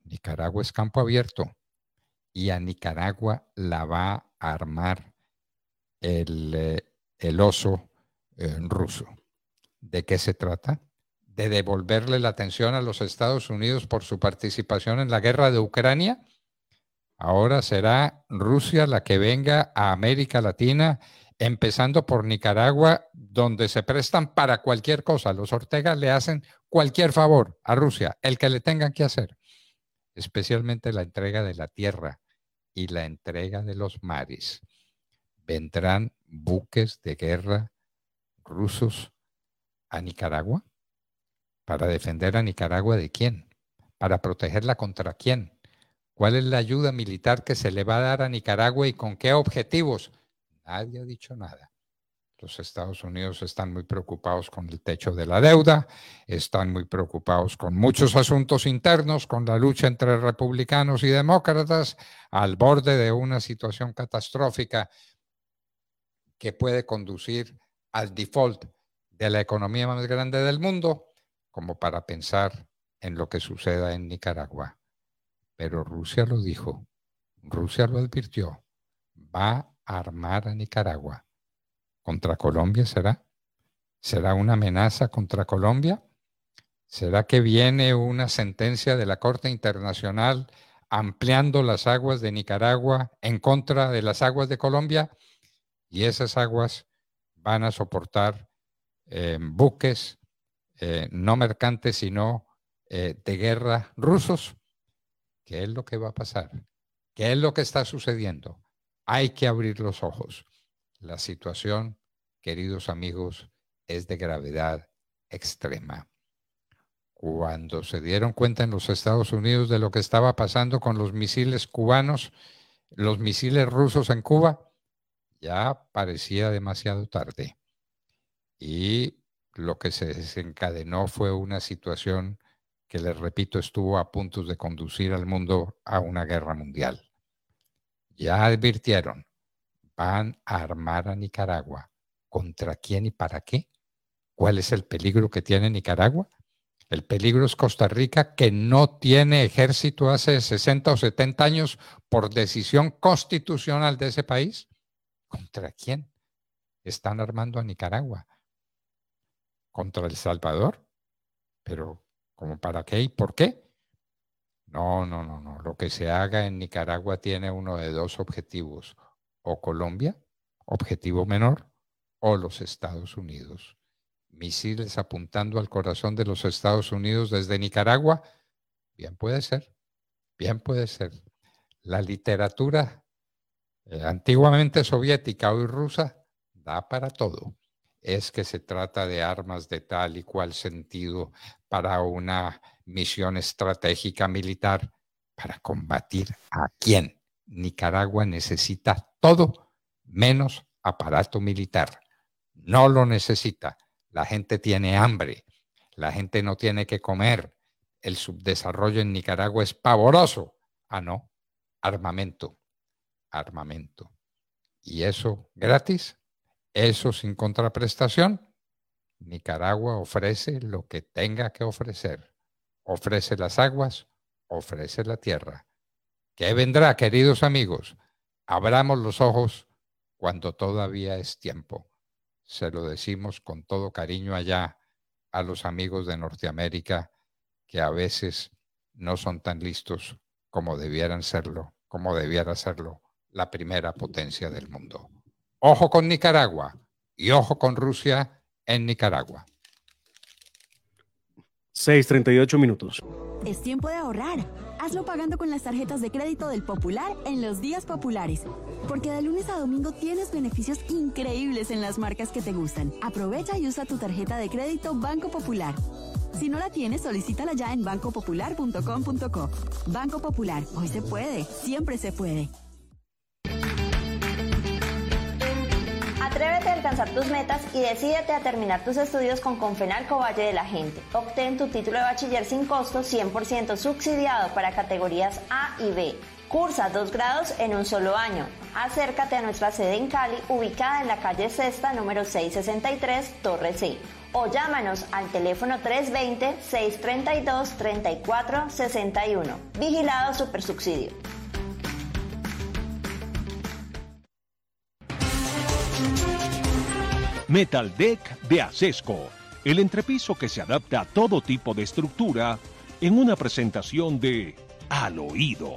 Nicaragua es campo abierto y a Nicaragua la va a armar el oso ruso. ¿De qué se trata? De devolverle la atención a los Estados Unidos por su participación en la guerra de Ucrania. Ahora será Rusia la que venga a América Latina, empezando por Nicaragua, donde se prestan para cualquier cosa. Los Ortega le hacen cualquier favor a Rusia, el que le tengan que hacer, especialmente la entrega de la tierra y la entrega de los mares. ¿Vendrán buques de guerra rusos a Nicaragua? ¿Para defender a Nicaragua de quién? ¿Para protegerla contra quién? ¿Cuál es la ayuda militar que se le va a dar a Nicaragua y con qué objetivos? Nadie ha dicho nada. Los Estados Unidos están muy preocupados con el techo de la deuda, están muy preocupados con muchos asuntos internos, con la lucha entre republicanos y demócratas, al borde de una situación catastrófica que puede conducir al default de la economía más grande del mundo, como para pensar en lo que suceda en Nicaragua. Pero Rusia lo dijo, Rusia lo advirtió, va a armar a Nicaragua. ¿Contra Colombia será? ¿Será una amenaza contra Colombia? ¿Será que viene una sentencia de la Corte Internacional ampliando las aguas de Nicaragua en contra de las aguas de Colombia? Y esas aguas van a soportar buques no mercantes, sino de guerra rusos. ¿Qué es lo que va a pasar? ¿Qué es lo que está sucediendo? Hay que abrir los ojos. La situación, queridos amigos, es de gravedad extrema. Cuando se dieron cuenta en los Estados Unidos de lo que estaba pasando con los misiles cubanos, los misiles rusos en Cuba, ya parecía demasiado tarde. Y lo que se desencadenó fue una situación que, les repito, estuvo a punto de conducir al mundo a una guerra mundial. Ya advirtieron, van a armar a Nicaragua. ¿Contra quién y para qué? ¿Cuál es el peligro que tiene Nicaragua? El peligro es Costa Rica, que no tiene ejército hace 60 o 70 años por decisión constitucional de ese país. ¿Contra quién están armando a Nicaragua? ¿Contra El Salvador? Pero, ¿cómo para qué y por qué? No. Lo que se haga en Nicaragua tiene uno de dos objetivos. O Colombia, objetivo menor, o los Estados Unidos. Misiles apuntando al corazón de los Estados Unidos desde Nicaragua, bien puede ser, bien puede ser. La literatura antiguamente soviética, hoy rusa, da para todo. Es que se trata de armas de tal y cual sentido para una misión estratégica militar. ¿Para combatir a quién? Nicaragua necesita todo menos aparato militar. No lo necesita. La gente tiene hambre, la gente no tiene que comer, el subdesarrollo en Nicaragua es pavoroso. Ah, no, armamento. Y eso gratis, eso sin contraprestación. Nicaragua ofrece lo que tenga que ofrecer. Ofrece las aguas, ofrece la tierra. ¿Qué vendrá, queridos amigos? Abramos los ojos cuando todavía es tiempo. Se lo decimos con todo cariño allá a los amigos de Norteamérica, que a veces no son tan listos como debieran serlo, como debiera serlo la primera potencia del mundo. Ojo con Nicaragua y ojo con Rusia en Nicaragua. 6:38 minutos. Es tiempo de ahorrar. Hazlo pagando con las tarjetas de crédito del Popular en los días populares, porque de lunes a domingo tienes beneficios increíbles en las marcas que te gustan. Aprovecha y usa tu tarjeta de crédito Banco Popular. Si no la tienes, solicítala ya en bancopopular.com.co. Banco Popular, hoy se puede, siempre se puede. Atrévete a alcanzar tus metas y decídete a terminar tus estudios con Confenalco Valle de la Gente. Obtén tu título de bachiller sin costo, 100% subsidiado para categorías A y B. Cursa 2 grados en un solo año. Acércate a nuestra sede en Cali, ubicada en la calle Sexta, número 663, Torre C. O llámanos al teléfono 320-632-3461. Vigilado Supersubsidio. Metal Deck de Acesco, el entrepiso que se adapta a todo tipo de estructura en una presentación de Al Oído.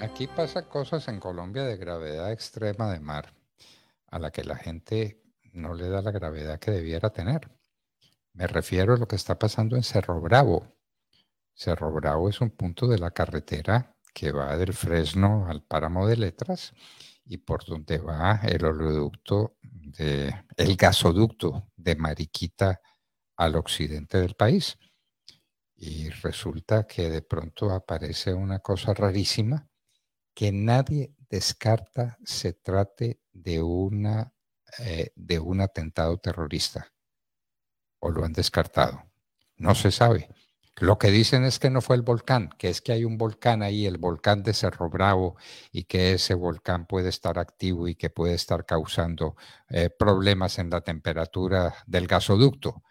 Aquí pasa cosas en Colombia de gravedad extrema de mar, a la que la gente no le da la gravedad que debiera tener. Me refiero a lo que está pasando en Cerro Bravo. Cerro Bravo es un punto de la carretera que va del Fresno al Páramo de Letras y por donde va el oleoducto, el gasoducto de Mariquita al occidente del país. Y resulta que de pronto aparece una cosa rarísima que nadie descarta se trate de un atentado terrorista. O lo han descartado. No se sabe. Lo que dicen es que no fue el volcán, que es que hay un volcán ahí, el volcán de Cerro Bravo, y que ese volcán puede estar activo y que puede estar causando problemas en la temperatura del gasoducto,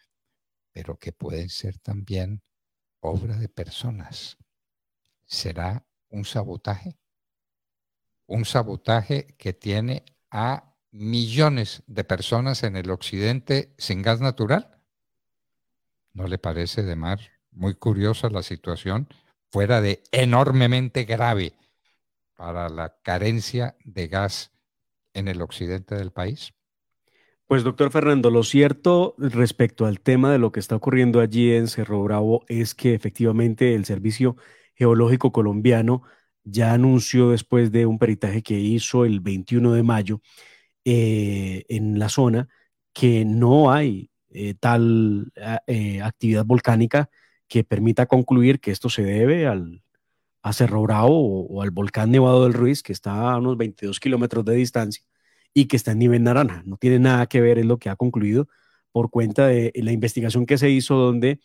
pero que pueden ser también obra de personas. ¿Será un sabotaje? Un sabotaje que tiene a millones de personas en el occidente sin gas natural. ¿No le parece, Demar, muy curiosa la situación, fuera de enormemente grave para la carencia de gas en el occidente del país? Pues, doctor Fernando, lo cierto respecto al tema de lo que está ocurriendo allí en Cerro Bravo es que efectivamente el Servicio Geológico Colombiano ya anunció, después de un peritaje que hizo el 21 de mayo en la zona, que no hay tal actividad volcánica que permita concluir que esto se debe a Cerro Bravo o al volcán Nevado del Ruiz, que está a unos 22 kilómetros de distancia y que está en nivel naranja. No tiene nada que ver, es lo que ha concluido por cuenta de la investigación que se hizo, donde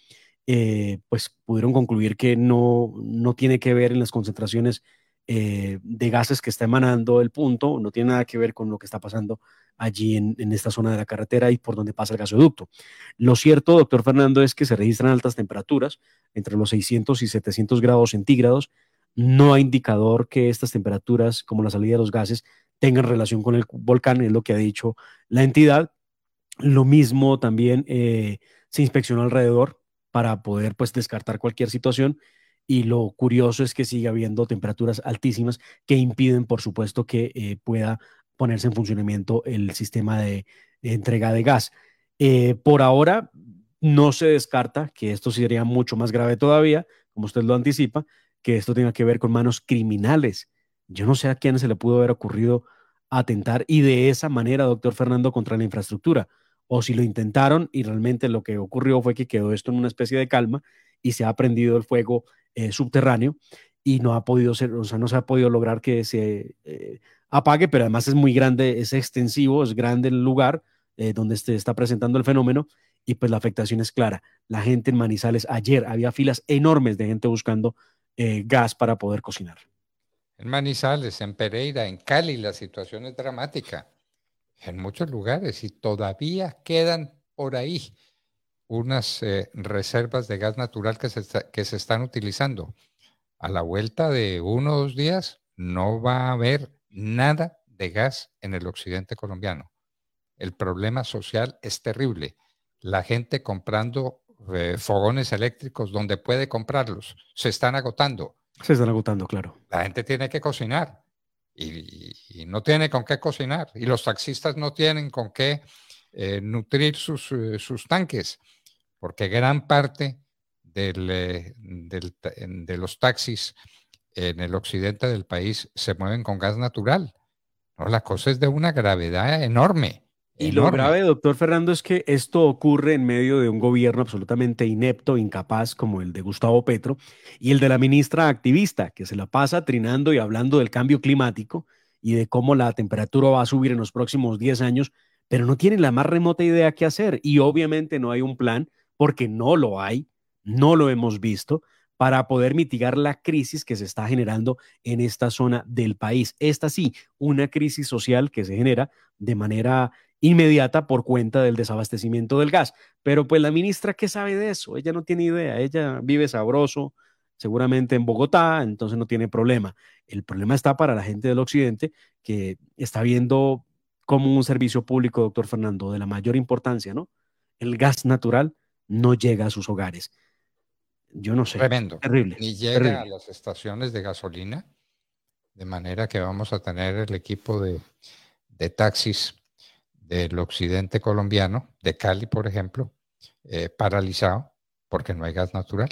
pues pudieron concluir que no tiene que ver en las concentraciones de gases que está emanando el punto, no tiene nada que ver con lo que está pasando allí en esta zona de la carretera y por donde pasa el gasoducto. Lo cierto, doctor Fernando, es que se registran altas temperaturas, entre los 600 y 700 grados centígrados. No hay indicador que estas temperaturas, como la salida de los gases, tengan relación con el volcán, es lo que ha dicho la entidad. Lo mismo también se inspeccionó alrededor para poder, pues, descartar cualquier situación. Y lo curioso es que sigue habiendo temperaturas altísimas que impiden, por supuesto, que pueda ponerse en funcionamiento el sistema de entrega de gas. Por ahora no se descarta que esto sería mucho más grave todavía, como usted lo anticipa, que esto tenga que ver con manos criminales. Yo no sé a quién se le pudo haber ocurrido atentar y de esa manera, doctor Fernando, contra la infraestructura, o si lo intentaron y realmente lo que ocurrió fue que quedó esto en una especie de calma y se ha prendido el fuego subterráneo y no ha podido ser, o sea, no se ha podido lograr que se apague, pero además es muy grande, es extensivo, es grande el lugar donde se está presentando el fenómeno y pues la afectación es clara. La gente en Manizales, ayer había filas enormes de gente buscando gas para poder cocinar. En Manizales, en Pereira, en Cali, la situación es dramática en muchos lugares y todavía quedan por ahí unas reservas de gas natural que se están utilizando. A la vuelta de 1 o 2 días no va a haber nada de gas en el occidente colombiano. El problema social es terrible. La gente comprando fogones eléctricos donde puede comprarlos. Se están agotando. Se están agotando, claro. La gente tiene que cocinar y no tiene con qué cocinar. Y los taxistas no tienen con qué nutrir sus tanques, porque gran parte de los taxis en el occidente del país se mueven con gas natural. No, la cosa es de una gravedad enorme. Y lo grave, doctor Fernando, es que esto ocurre en medio de un gobierno absolutamente inepto, incapaz, como el de Gustavo Petro, y el de la ministra activista, que se la pasa trinando y hablando del cambio climático y de cómo la temperatura va a subir en los próximos 10 años, pero no tienen la más remota idea qué hacer. Y obviamente no hay un plan, porque no lo hay, no lo hemos visto, para poder mitigar la crisis que se está generando en esta zona del país. Esta sí, una crisis social que se genera de manera inmediata por cuenta del desabastecimiento del gas. Pero pues la ministra, ¿qué sabe de eso? Ella no tiene idea, ella vive sabroso, seguramente en Bogotá, entonces no tiene problema. El problema está para la gente del occidente, que está viendo como un servicio público, doctor Fernando, de la mayor importancia, ¿no? El gas natural no llega a sus hogares. Yo no sé. Tremendo. Terrible. Ni llega terrible a las estaciones de gasolina, de manera que vamos a tener el equipo de taxis del occidente colombiano, de Cali, por ejemplo, paralizado porque no hay gas natural.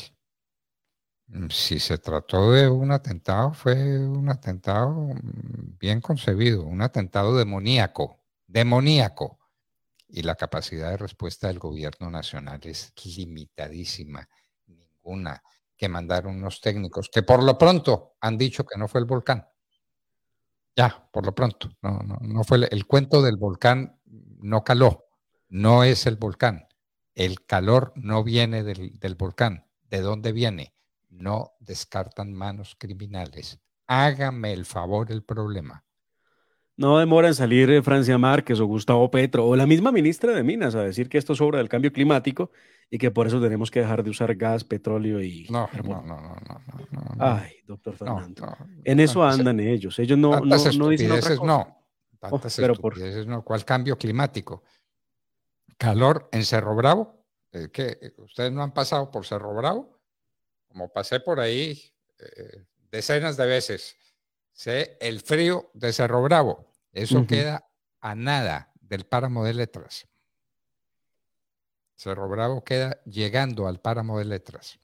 Si se trató de un atentado, fue un atentado bien concebido, un atentado demoníaco. Y la capacidad de respuesta del gobierno nacional es limitadísima. Ninguna. Que mandaron unos técnicos que por lo pronto han dicho que no fue el volcán. Ya, por lo pronto. No fue el cuento del volcán, no caló. No es el volcán. El calor no viene del volcán. ¿de dónde viene? No descartan manos criminales. Hágame el favor el problema. No demora en salir Francia Márquez o Gustavo Petro o la misma ministra de Minas a decir que esto es obra del cambio climático y que por eso tenemos que dejar de usar gas, petróleo y... No. Ay, doctor Fernando. En eso andan ellos. Ellos no dicen otra cosa. Tantas estupideces no. ¿Cuál cambio climático? ¿Calor en Cerro Bravo? ¿Qué? ¿Ustedes no han pasado por Cerro Bravo? Como pasé por ahí decenas de veces. Sé el frío de Cerro Bravo. Eso queda a nada del Páramo de Letras. Cerro Bravo queda llegando al Páramo de Letras.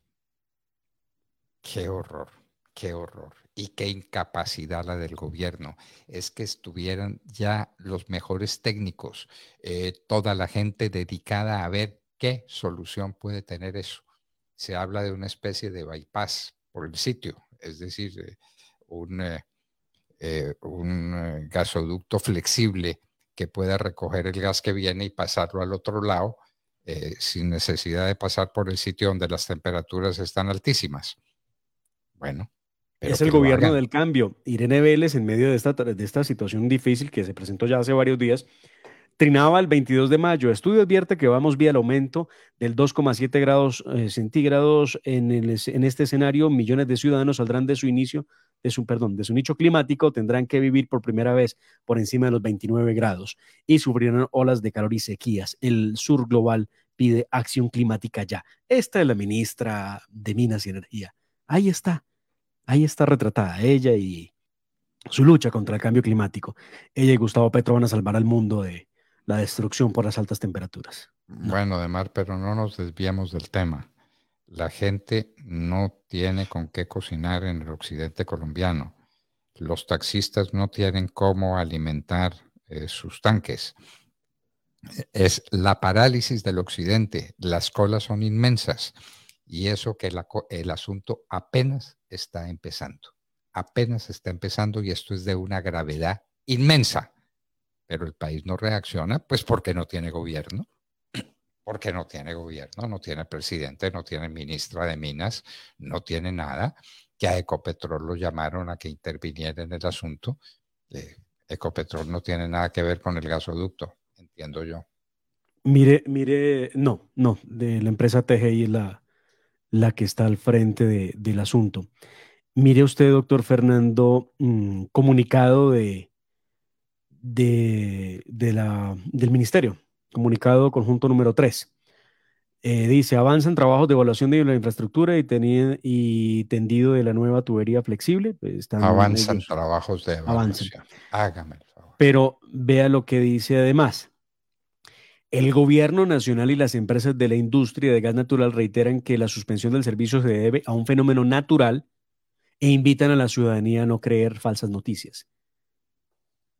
¡Qué horror! ¡Qué horror! Y qué incapacidad la del gobierno. Es que estuvieran ya los mejores técnicos, toda la gente dedicada a ver qué solución puede tener eso. Se habla de una especie de bypass por el sitio, es decir, un gasoducto flexible que pueda recoger el gas que viene y pasarlo al otro lado sin necesidad de pasar por el sitio donde las temperaturas están altísimas. Bueno. Es el gobierno del cambio. Irene Vélez, en medio de esta situación difícil que se presentó ya hace varios días, trinaba el 22 de mayo. Estudio advierte que vamos vía el aumento del 2,7 grados centígrados en este escenario. Millones de ciudadanos saldrán de su nicho climático, tendrán que vivir por primera vez por encima de los 29 grados y sufrirán olas de calor y sequías. El sur global pide acción climática ya. Esta es la ministra de Minas y Energía. Ahí está. Ahí está retratada ella y su lucha contra el cambio climático. Ella y Gustavo Petro van a salvar al mundo de la destrucción por las altas temperaturas. No. Bueno, Demar, pero no nos desviamos del tema. La gente no tiene con qué cocinar en el occidente colombiano. Los taxistas no tienen cómo alimentar sus tanques. Es la parálisis del occidente. Las colas son inmensas. Y eso que el asunto apenas está empezando y esto es de una gravedad inmensa. Pero el país no reacciona, pues porque no tiene gobierno. Porque no tiene gobierno, no tiene presidente, no tiene ministra de Minas, no tiene nada. Ya Ecopetrol lo llamaron a que interviniera en el asunto. Ecopetrol no tiene nada que ver con el gasoducto, entiendo yo. Mire, no, de la empresa TGI la que está al frente del asunto. Mire usted, doctor Fernando, comunicado del Ministerio, comunicado conjunto número 3. Dice, avanzan trabajos de evaluación de la infraestructura y tendido de la nueva tubería flexible. Avanzan trabajos de evaluación. Hágame el favor. Pero vea lo que dice además. El gobierno nacional y las empresas de la industria de gas natural reiteran que la suspensión del servicio se debe a un fenómeno natural e invitan a la ciudadanía a no creer falsas noticias.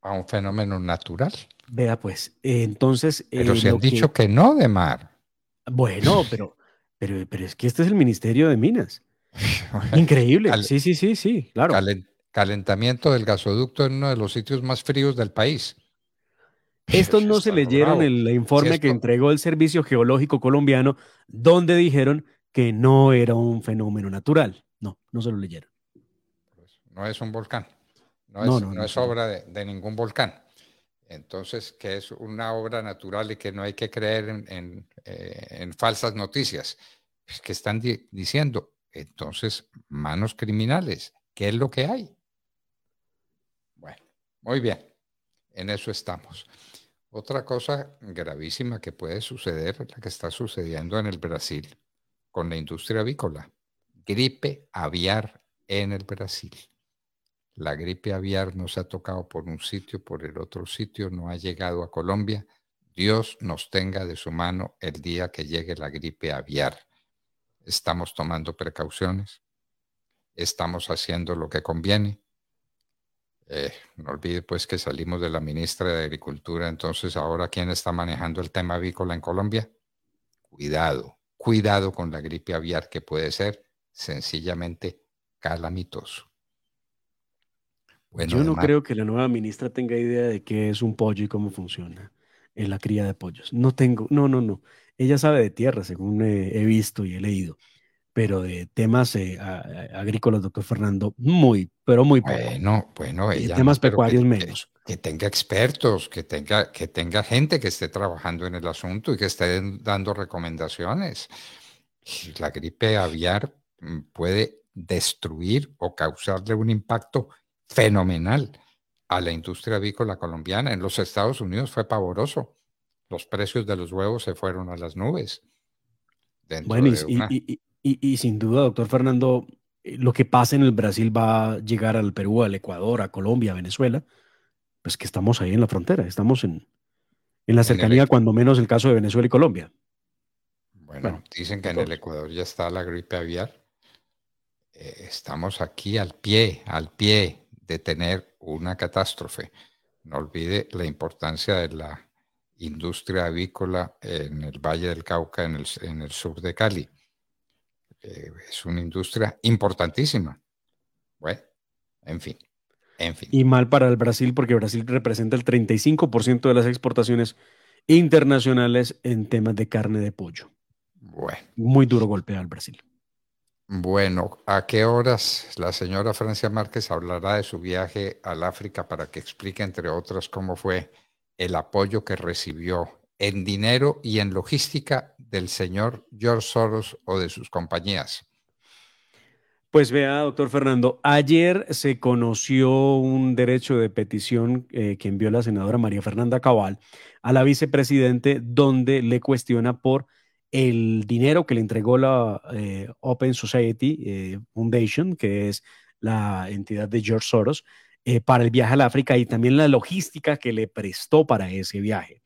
¿A un fenómeno natural? Vea pues, entonces... Pero se han dicho que no, Demar. Bueno, pero es que este es el Ministerio de Minas. Increíble, sí, claro. Calentamiento del gasoducto en uno de los sitios más fríos del país. Estos no se leyeron el informe que entregó el Servicio Geológico Colombiano, donde dijeron que no era un fenómeno natural. No se lo leyeron. No es un volcán. No es obra de ningún volcán. Entonces, que es una obra natural y que no hay que creer en falsas noticias. Pues, ¿qué están diciendo? Entonces, manos criminales. ¿Qué es lo que hay? Bueno, muy bien. En eso estamos. Otra cosa gravísima que puede suceder es la que está sucediendo en el Brasil con la industria avícola. Gripe aviar en el Brasil. La gripe aviar nos ha tocado por un sitio, por el otro sitio, no ha llegado a Colombia. Dios nos tenga de su mano el día que llegue la gripe aviar. Estamos tomando precauciones. Estamos haciendo lo que conviene. No olvide pues que salimos de la ministra de Agricultura, entonces ahora ¿quién está manejando el tema avícola en Colombia? Cuidado con la gripe aviar que puede ser sencillamente calamitoso. Bueno, yo no creo que la nueva ministra tenga idea de qué es un pollo y cómo funciona en la cría de pollos. No tengo, no. Ella sabe de tierra según he visto y he leído. pero de temas agrícolas, doctor Fernando, muy, pero muy poco. Bueno, y temas pecuarios menos. Que tenga expertos, que tenga gente que esté trabajando en el asunto y que esté dando recomendaciones. La gripe aviar puede destruir o causarle un impacto fenomenal a la industria avícola colombiana. En los Estados Unidos fue pavoroso. Los precios de los huevos se fueron a las nubes. Y sin duda, doctor Fernando, lo que pasa en el Brasil va a llegar al Perú, al Ecuador, a Colombia, a Venezuela, pues que estamos ahí en la frontera, estamos en la cercanía, cuando menos el caso de Venezuela y Colombia. Bueno, dicen que en el Ecuador ya está la gripe aviar. Estamos aquí al pie de tener una catástrofe. No olvide la importancia de la industria avícola en el Valle del Cauca, en el sur de Cali. Es una industria importantísima. Bueno, en fin. Y mal para el Brasil, porque Brasil representa el 35% de las exportaciones internacionales en temas de carne de pollo. Bueno. Muy duro golpe al Brasil. Bueno, ¿a qué horas la señora Francia Márquez hablará de su viaje al África para que explique, entre otras, cómo fue el apoyo que recibió en dinero y en logística del señor George Soros o de sus compañías? Pues vea, doctor Fernando, ayer se conoció un derecho de petición que envió la senadora María Fernanda Cabal a la vicepresidente, donde le cuestiona por el dinero que le entregó la Open Society Foundation, que es la entidad de George Soros, para el viaje al África, y también la logística que le prestó para ese viaje.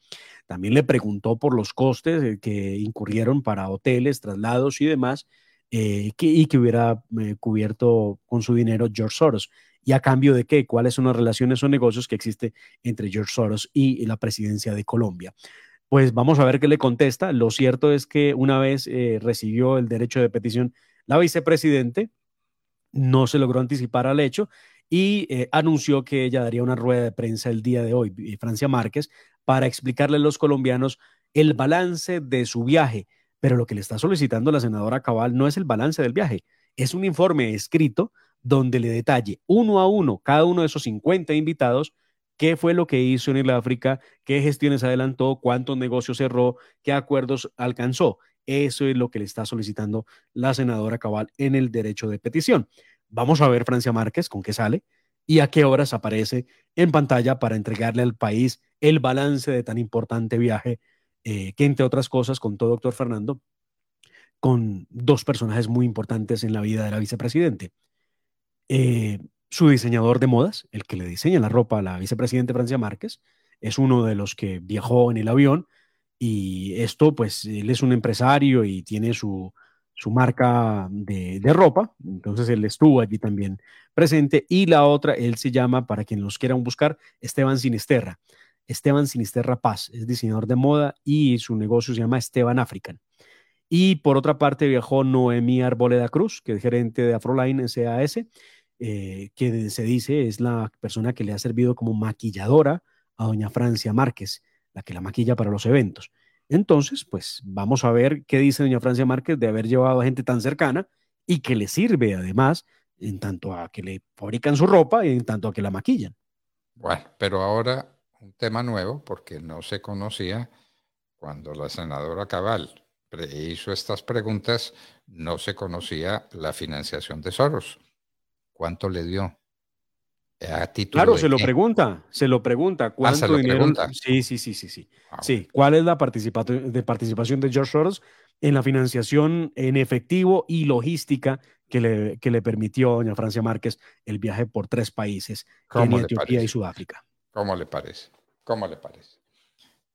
También le preguntó por los costes que incurrieron para hoteles, traslados y demás, que hubiera cubierto con su dinero George Soros. ¿Y a cambio de qué? ¿Cuáles son las relaciones o negocios que existe entre George Soros y la presidencia de Colombia? Pues vamos a ver qué le contesta. Lo cierto es que una vez recibió el derecho de petición la vicepresidente, no se logró anticipar al hecho y anunció que ella daría una rueda de prensa el día de hoy, Francia Márquez, para explicarle a los colombianos el balance de su viaje. Pero lo que le está solicitando la senadora Cabal no es el balance del viaje, es un informe escrito donde le detalle uno a uno, cada uno de esos 50 invitados, qué fue lo que hizo en el África, qué gestiones adelantó, cuántos negocios cerró, qué acuerdos alcanzó. Eso es lo que le está solicitando la senadora Cabal en el derecho de petición. Vamos a ver Francia Márquez con qué sale y a qué horas aparece en pantalla para entregarle al país el balance de tan importante viaje que, entre otras cosas, contó doctor Fernando con dos personajes muy importantes en la vida de la vicepresidente. Su diseñador de modas, el que le diseña la ropa a la vicepresidente Francia Márquez, es uno de los que viajó en el avión, y esto, pues, él es un empresario y tiene su marca de ropa, entonces él estuvo allí también presente. Y la otra, él se llama, para quien los quieran buscar, Esteban Sinisterra Paz, es diseñador de moda y su negocio se llama Esteban African. Y por otra parte viajó Noemí Arboleda Cruz, que es gerente de AfroLine SAS, que se dice es la persona que le ha servido como maquilladora a doña Francia Márquez, la que la maquilla para los eventos. Entonces, pues vamos a ver qué dice doña Francia Márquez de haber llevado a gente tan cercana y que le sirve además, en tanto a que le fabrican su ropa y en tanto a que la maquillan. Bueno, pero ahora un tema nuevo, porque no se conocía cuando la senadora Cabal hizo estas preguntas, no se conocía la financiación de Soros. ¿Cuánto le dio? Claro, se lo pregunta. ¿Cuánto se lo dinero? Pregunta. Sí. Wow. Sí, ¿cuál es la participación de George Soros en la financiación en efectivo y logística que le permitió a doña Francia Márquez el viaje por 3 países, Kenia, Etiopía y Sudáfrica? ¿Cómo le parece?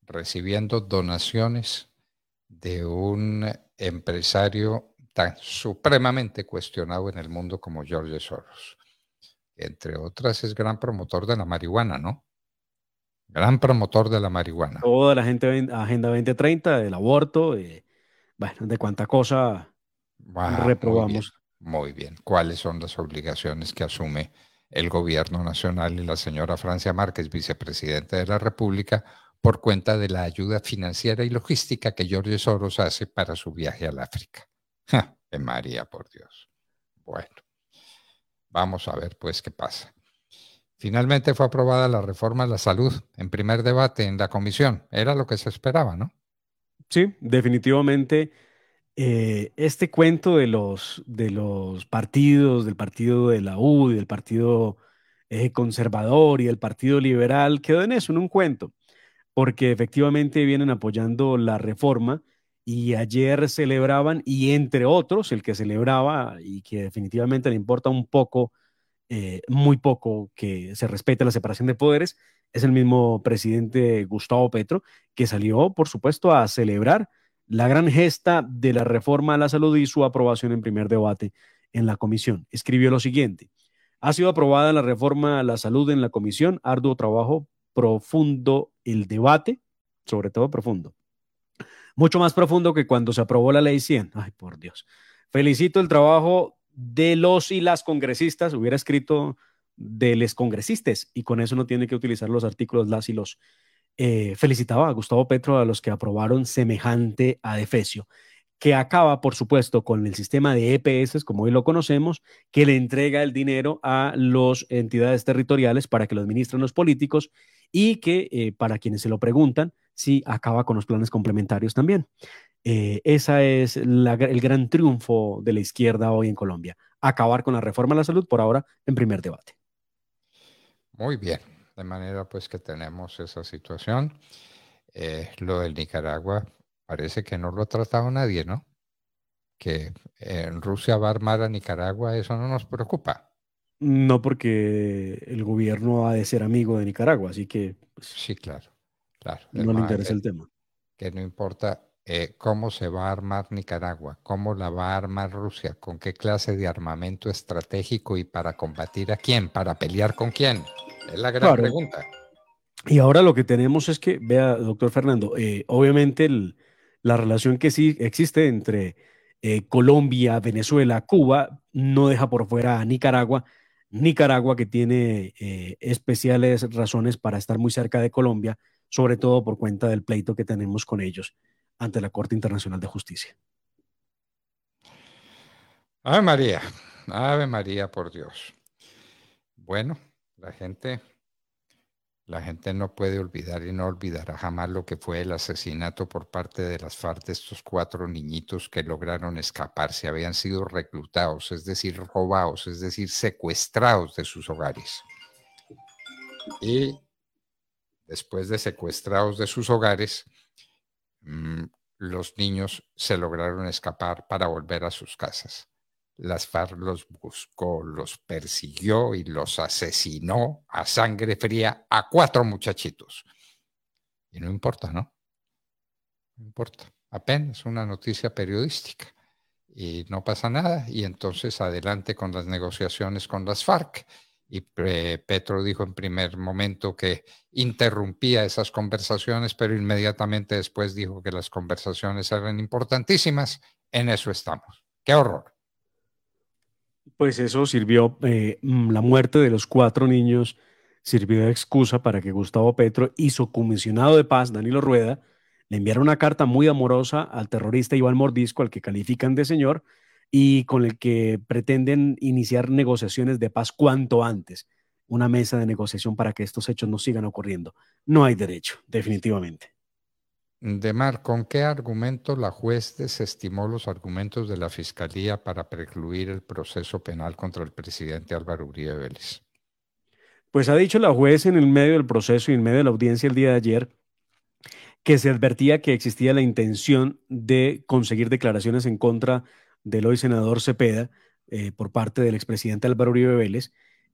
Recibiendo donaciones de un empresario tan supremamente cuestionado en el mundo como George Soros. Entre otras, es gran promotor de la marihuana, ¿no? Gran promotor de la marihuana. Toda la gente, Agenda 2030, del aborto, de cuánta cosa reprobamos. Muy bien. ¿Cuáles son las obligaciones que asume el gobierno nacional y la señora Francia Márquez, vicepresidenta de la República, por cuenta de la ayuda financiera y logística que George Soros hace para su viaje al África? de María, por Dios. Bueno, vamos a ver pues qué pasa. Finalmente fue aprobada la reforma a la salud en primer debate en la comisión. Era lo que se esperaba, ¿no? Sí, definitivamente. Este cuento de los partidos, del partido de la U, del partido conservador y del partido liberal, quedó en eso, en un cuento, porque efectivamente vienen apoyando la reforma y ayer celebraban, y entre otros, el que celebraba y que definitivamente le importa un poco, muy poco, que se respete la separación de poderes, es el mismo presidente Gustavo Petro, que salió, por supuesto, a celebrar la gran gesta de la reforma a la salud y su aprobación en primer debate en la comisión. Escribió lo siguiente: ha sido aprobada la reforma a la salud en la comisión, arduo trabajo, profundo el debate, sobre todo profundo. Mucho más profundo que cuando se aprobó la ley 100. Ay, por Dios. Felicito el trabajo de los y las congresistas, hubiera escrito de les congresistes, y con eso no tiene que utilizar los artículos las y los. Felicitaba a Gustavo Petro a los que aprobaron semejante adefesio, que acaba, por supuesto, con el sistema de EPS, como hoy lo conocemos, que le entrega el dinero a las entidades territoriales para que lo administren los políticos y que, para quienes se lo preguntan, sí acaba con los planes complementarios también. Ese es el gran triunfo de la izquierda hoy en Colombia, acabar con la reforma a la salud, por ahora en primer debate. Muy bien. De manera pues que tenemos esa situación. Lo del Nicaragua parece que no lo ha tratado nadie, ¿no? Que Rusia va a armar a Nicaragua, eso no nos preocupa. No, porque el gobierno ha de ser amigo de Nicaragua, así que... Pues, sí, claro. No le interesa el tema. Que no importa cómo se va a armar Nicaragua, cómo la va a armar Rusia, con qué clase de armamento estratégico y para combatir a quién, para pelear con quién. Es la gran pregunta. Y ahora lo que tenemos es que, vea, doctor Fernando, obviamente la relación que sí existe entre Colombia, Venezuela, Cuba, no deja por fuera a Nicaragua. Nicaragua, que tiene especiales razones para estar muy cerca de Colombia, sobre todo por cuenta del pleito que tenemos con ellos ante la Corte Internacional de Justicia. Ave María, por Dios. Bueno. La gente no puede olvidar y no olvidará jamás lo que fue el asesinato por parte de las FARC de estos 4 niñitos que lograron escaparse, habían sido reclutados, es decir, robados, es decir, secuestrados de sus hogares. Y después de secuestrados de sus hogares, los niños se lograron escapar para volver a sus casas. Las FARC los buscó, los persiguió y los asesinó a sangre fría a 4 muchachitos. Y no importa, ¿no? No importa. Apenas una noticia periodística. Y no pasa nada. Y entonces adelante con las negociaciones con las FARC. Y Petro dijo en primer momento que interrumpía esas conversaciones, pero inmediatamente después dijo que las conversaciones eran importantísimas. En eso estamos. ¡Qué horror! Pues eso sirvió, la muerte de los 4 niños sirvió de excusa para que Gustavo Petro y su comisionado de paz, Danilo Rueda, le enviaron una carta muy amorosa al terrorista Iván Mordisco, al que califican de señor, y con el que pretenden iniciar negociaciones de paz cuanto antes. Una mesa de negociación para que estos hechos no sigan ocurriendo. No hay derecho, definitivamente. Demar, ¿con qué argumento la juez desestimó los argumentos de la Fiscalía para precluir el proceso penal contra el presidente Álvaro Uribe Vélez? Pues ha dicho la juez en el medio del proceso y en medio de la audiencia el día de ayer que se advertía que existía la intención de conseguir declaraciones en contra del hoy senador Cepeda por parte del expresidente Álvaro Uribe Vélez.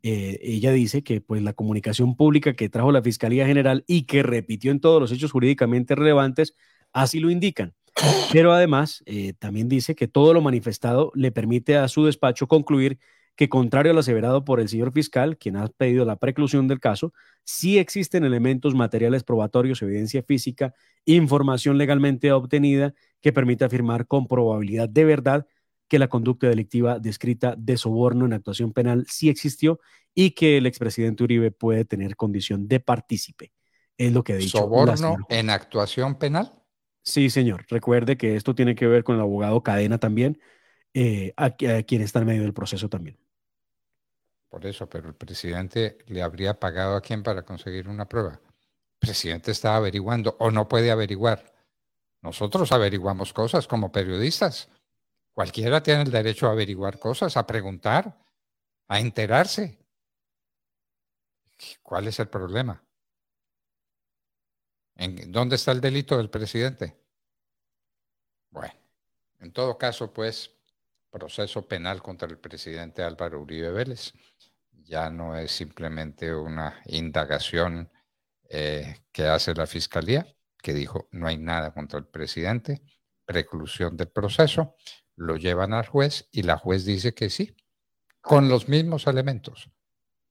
Ella dice que pues, la comunicación pública que trajo la Fiscalía General y que repitió en todos los hechos jurídicamente relevantes, así lo indican. Pero además, también dice que todo lo manifestado le permite a su despacho concluir que, contrario a lo aseverado por el señor fiscal, quien ha pedido la preclusión del caso, sí existen elementos materiales probatorios, evidencia física, información legalmente obtenida que permite afirmar con probabilidad de verdad que la conducta delictiva descrita de soborno en actuación penal sí existió y que el expresidente Uribe puede tener condición de partícipe. Es lo que ha dicho. ¿Soborno en actuación penal? Sí, señor. Recuerde que esto tiene que ver con el abogado Cadena también, a quien está en medio del proceso también. Por eso, pero el presidente le habría pagado a quién para conseguir una prueba. El presidente está averiguando o no puede averiguar. Nosotros averiguamos cosas como periodistas. Cualquiera tiene el derecho a averiguar cosas, a preguntar, a enterarse. ¿Cuál es el problema? ¿En dónde está el delito del presidente? Bueno, en todo caso, pues, proceso penal contra el presidente Álvaro Uribe Vélez. Ya no es simplemente una indagación que hace la fiscalía, que dijo no hay nada contra el presidente, preclusión del proceso, lo llevan al juez y la juez dice que sí, con los mismos elementos.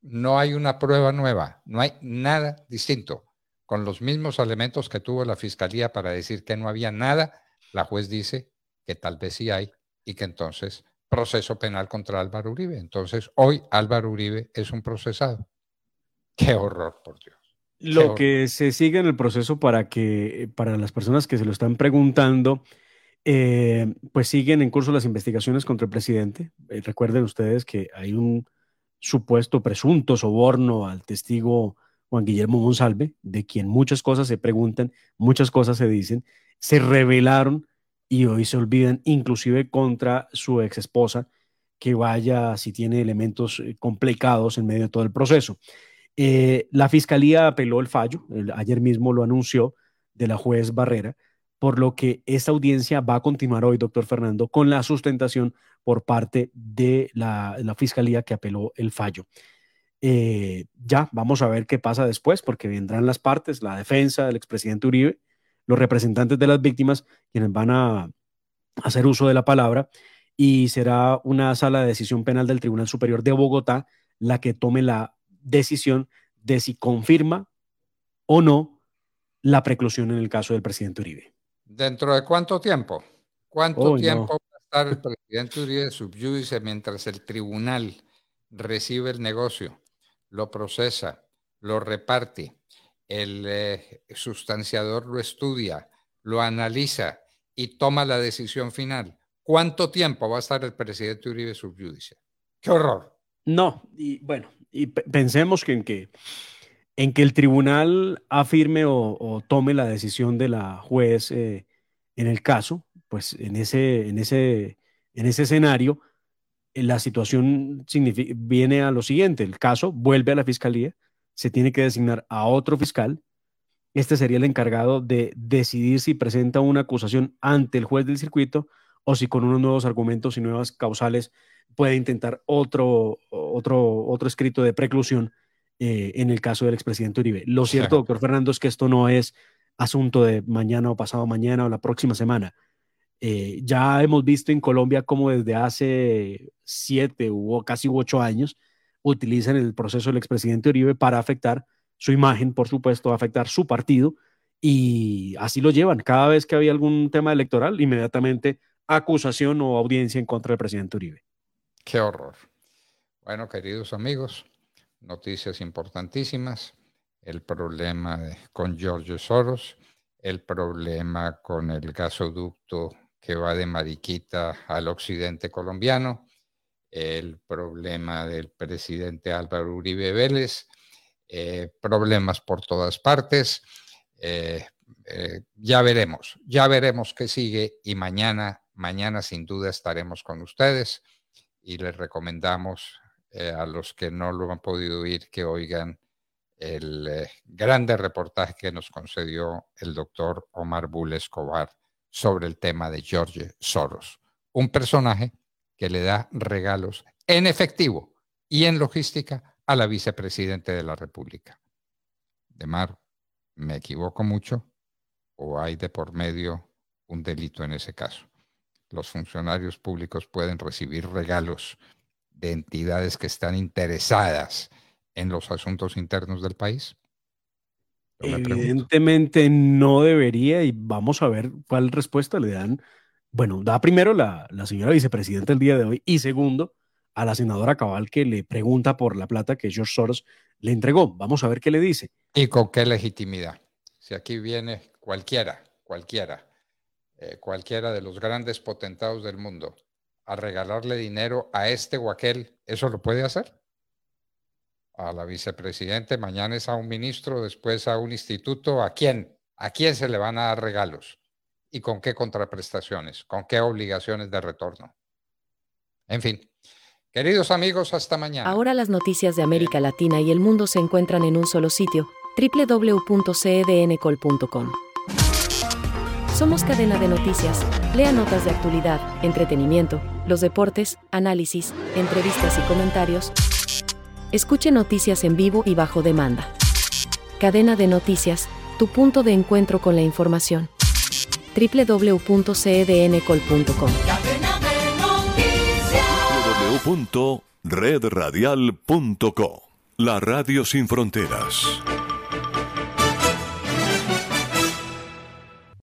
No hay una prueba nueva, no hay nada distinto. Con los mismos elementos que tuvo la fiscalía para decir que no había nada, la juez dice que tal vez sí hay y que entonces proceso penal contra Álvaro Uribe. Entonces hoy Álvaro Uribe es un procesado. ¡Qué horror, por Dios! Lo que se sigue en el proceso para las personas que se lo están preguntando, pues siguen en curso las investigaciones contra el presidente. Recuerden ustedes que hay un supuesto presunto soborno al testigo Juan Guillermo Monsalve, de quien muchas cosas se preguntan, muchas cosas se dicen, se revelaron y hoy se olvidan, inclusive contra su ex esposa, que vaya si tiene elementos complicados en medio de todo el proceso. La fiscalía apeló el fallo, ayer mismo lo anunció, de la juez Barrera, por lo que esta audiencia va a continuar hoy, doctor Fernando, con la sustentación por parte de la fiscalía que apeló el fallo. Ya vamos a ver qué pasa después, porque vendrán las partes, la defensa del expresidente Uribe, los representantes de las víctimas, quienes van a hacer uso de la palabra, y será una sala de decisión penal del Tribunal Superior de Bogotá la que tome la decisión de si confirma o no la preclusión en el caso del presidente Uribe. ¿Dentro de cuánto tiempo? ¿Cuánto tiempo va a estar el presidente Uribe sub judice mientras el tribunal recibe el negocio, lo procesa, lo reparte, el sustanciador lo estudia, lo analiza y toma la decisión final? ¿Cuánto tiempo va a estar el presidente Uribe sub judice? ¡Qué horror! No, y bueno, y pensemos que el tribunal afirme o tome la decisión de la juez en el caso, pues en ese escenario la situación viene a lo siguiente: el caso vuelve a la fiscalía, se tiene que designar a otro fiscal, este sería el encargado de decidir si presenta una acusación ante el juez del circuito o si con unos nuevos argumentos y nuevas causales puede intentar otro escrito de preclusión en el caso del expresidente Uribe. Lo cierto, doctor Fernando, es que esto no es asunto de mañana o pasado mañana o la próxima semana. Ya hemos visto en Colombia cómo desde hace 7 u casi 8 años utilizan el proceso del expresidente Uribe para afectar su imagen, por supuesto, afectar su partido, y así lo llevan. Cada vez que había algún tema electoral, inmediatamente acusación o audiencia en contra del presidente Uribe. ¡Qué horror! Bueno, queridos amigos, noticias importantísimas. El problema con George Soros, el problema con el gasoducto que va de Mariquita al occidente colombiano, el problema del presidente Álvaro Uribe Vélez, problemas por todas partes. Ya veremos qué sigue, y mañana sin duda estaremos con ustedes. Y les recomendamos a los que no lo han podido oír que oigan el grande reportaje que nos concedió el doctor Omar Bula Escobar sobre el tema de George Soros, un personaje que le da regalos en efectivo y en logística a la vicepresidenta de la República. Demar, ¿me equivoco mucho o hay de por medio un delito en ese caso? Los funcionarios públicos pueden recibir regalos de entidades que están interesadas en los asuntos internos del país. Evidentemente no debería, y vamos a ver cuál respuesta le dan. Bueno, da primero la señora vicepresidenta el día de hoy, y segundo, a la senadora Cabal, que le pregunta por la plata que George Soros le entregó. Vamos a ver qué le dice. ¿Y con qué legitimidad? Si aquí viene cualquiera de los grandes potentados del mundo a regalarle dinero a este o aquel, ¿eso lo puede hacer? A la vicepresidente, mañana es a un ministro, después a un instituto. ¿A quién? ¿A quién se le van a dar regalos? ¿Y con qué contraprestaciones? ¿Con qué obligaciones de retorno? En fin. Queridos amigos, hasta mañana. Ahora las noticias de América Latina y el mundo se encuentran en un solo sitio, www.cdncol.com. Somos Cadena de Noticias. Lea notas de actualidad, entretenimiento, los deportes, análisis, entrevistas y comentarios. Escuche noticias en vivo y bajo demanda. Cadena de Noticias, tu punto de encuentro con la información. www.cdncol.com. www.redradial.co. La radio sin fronteras.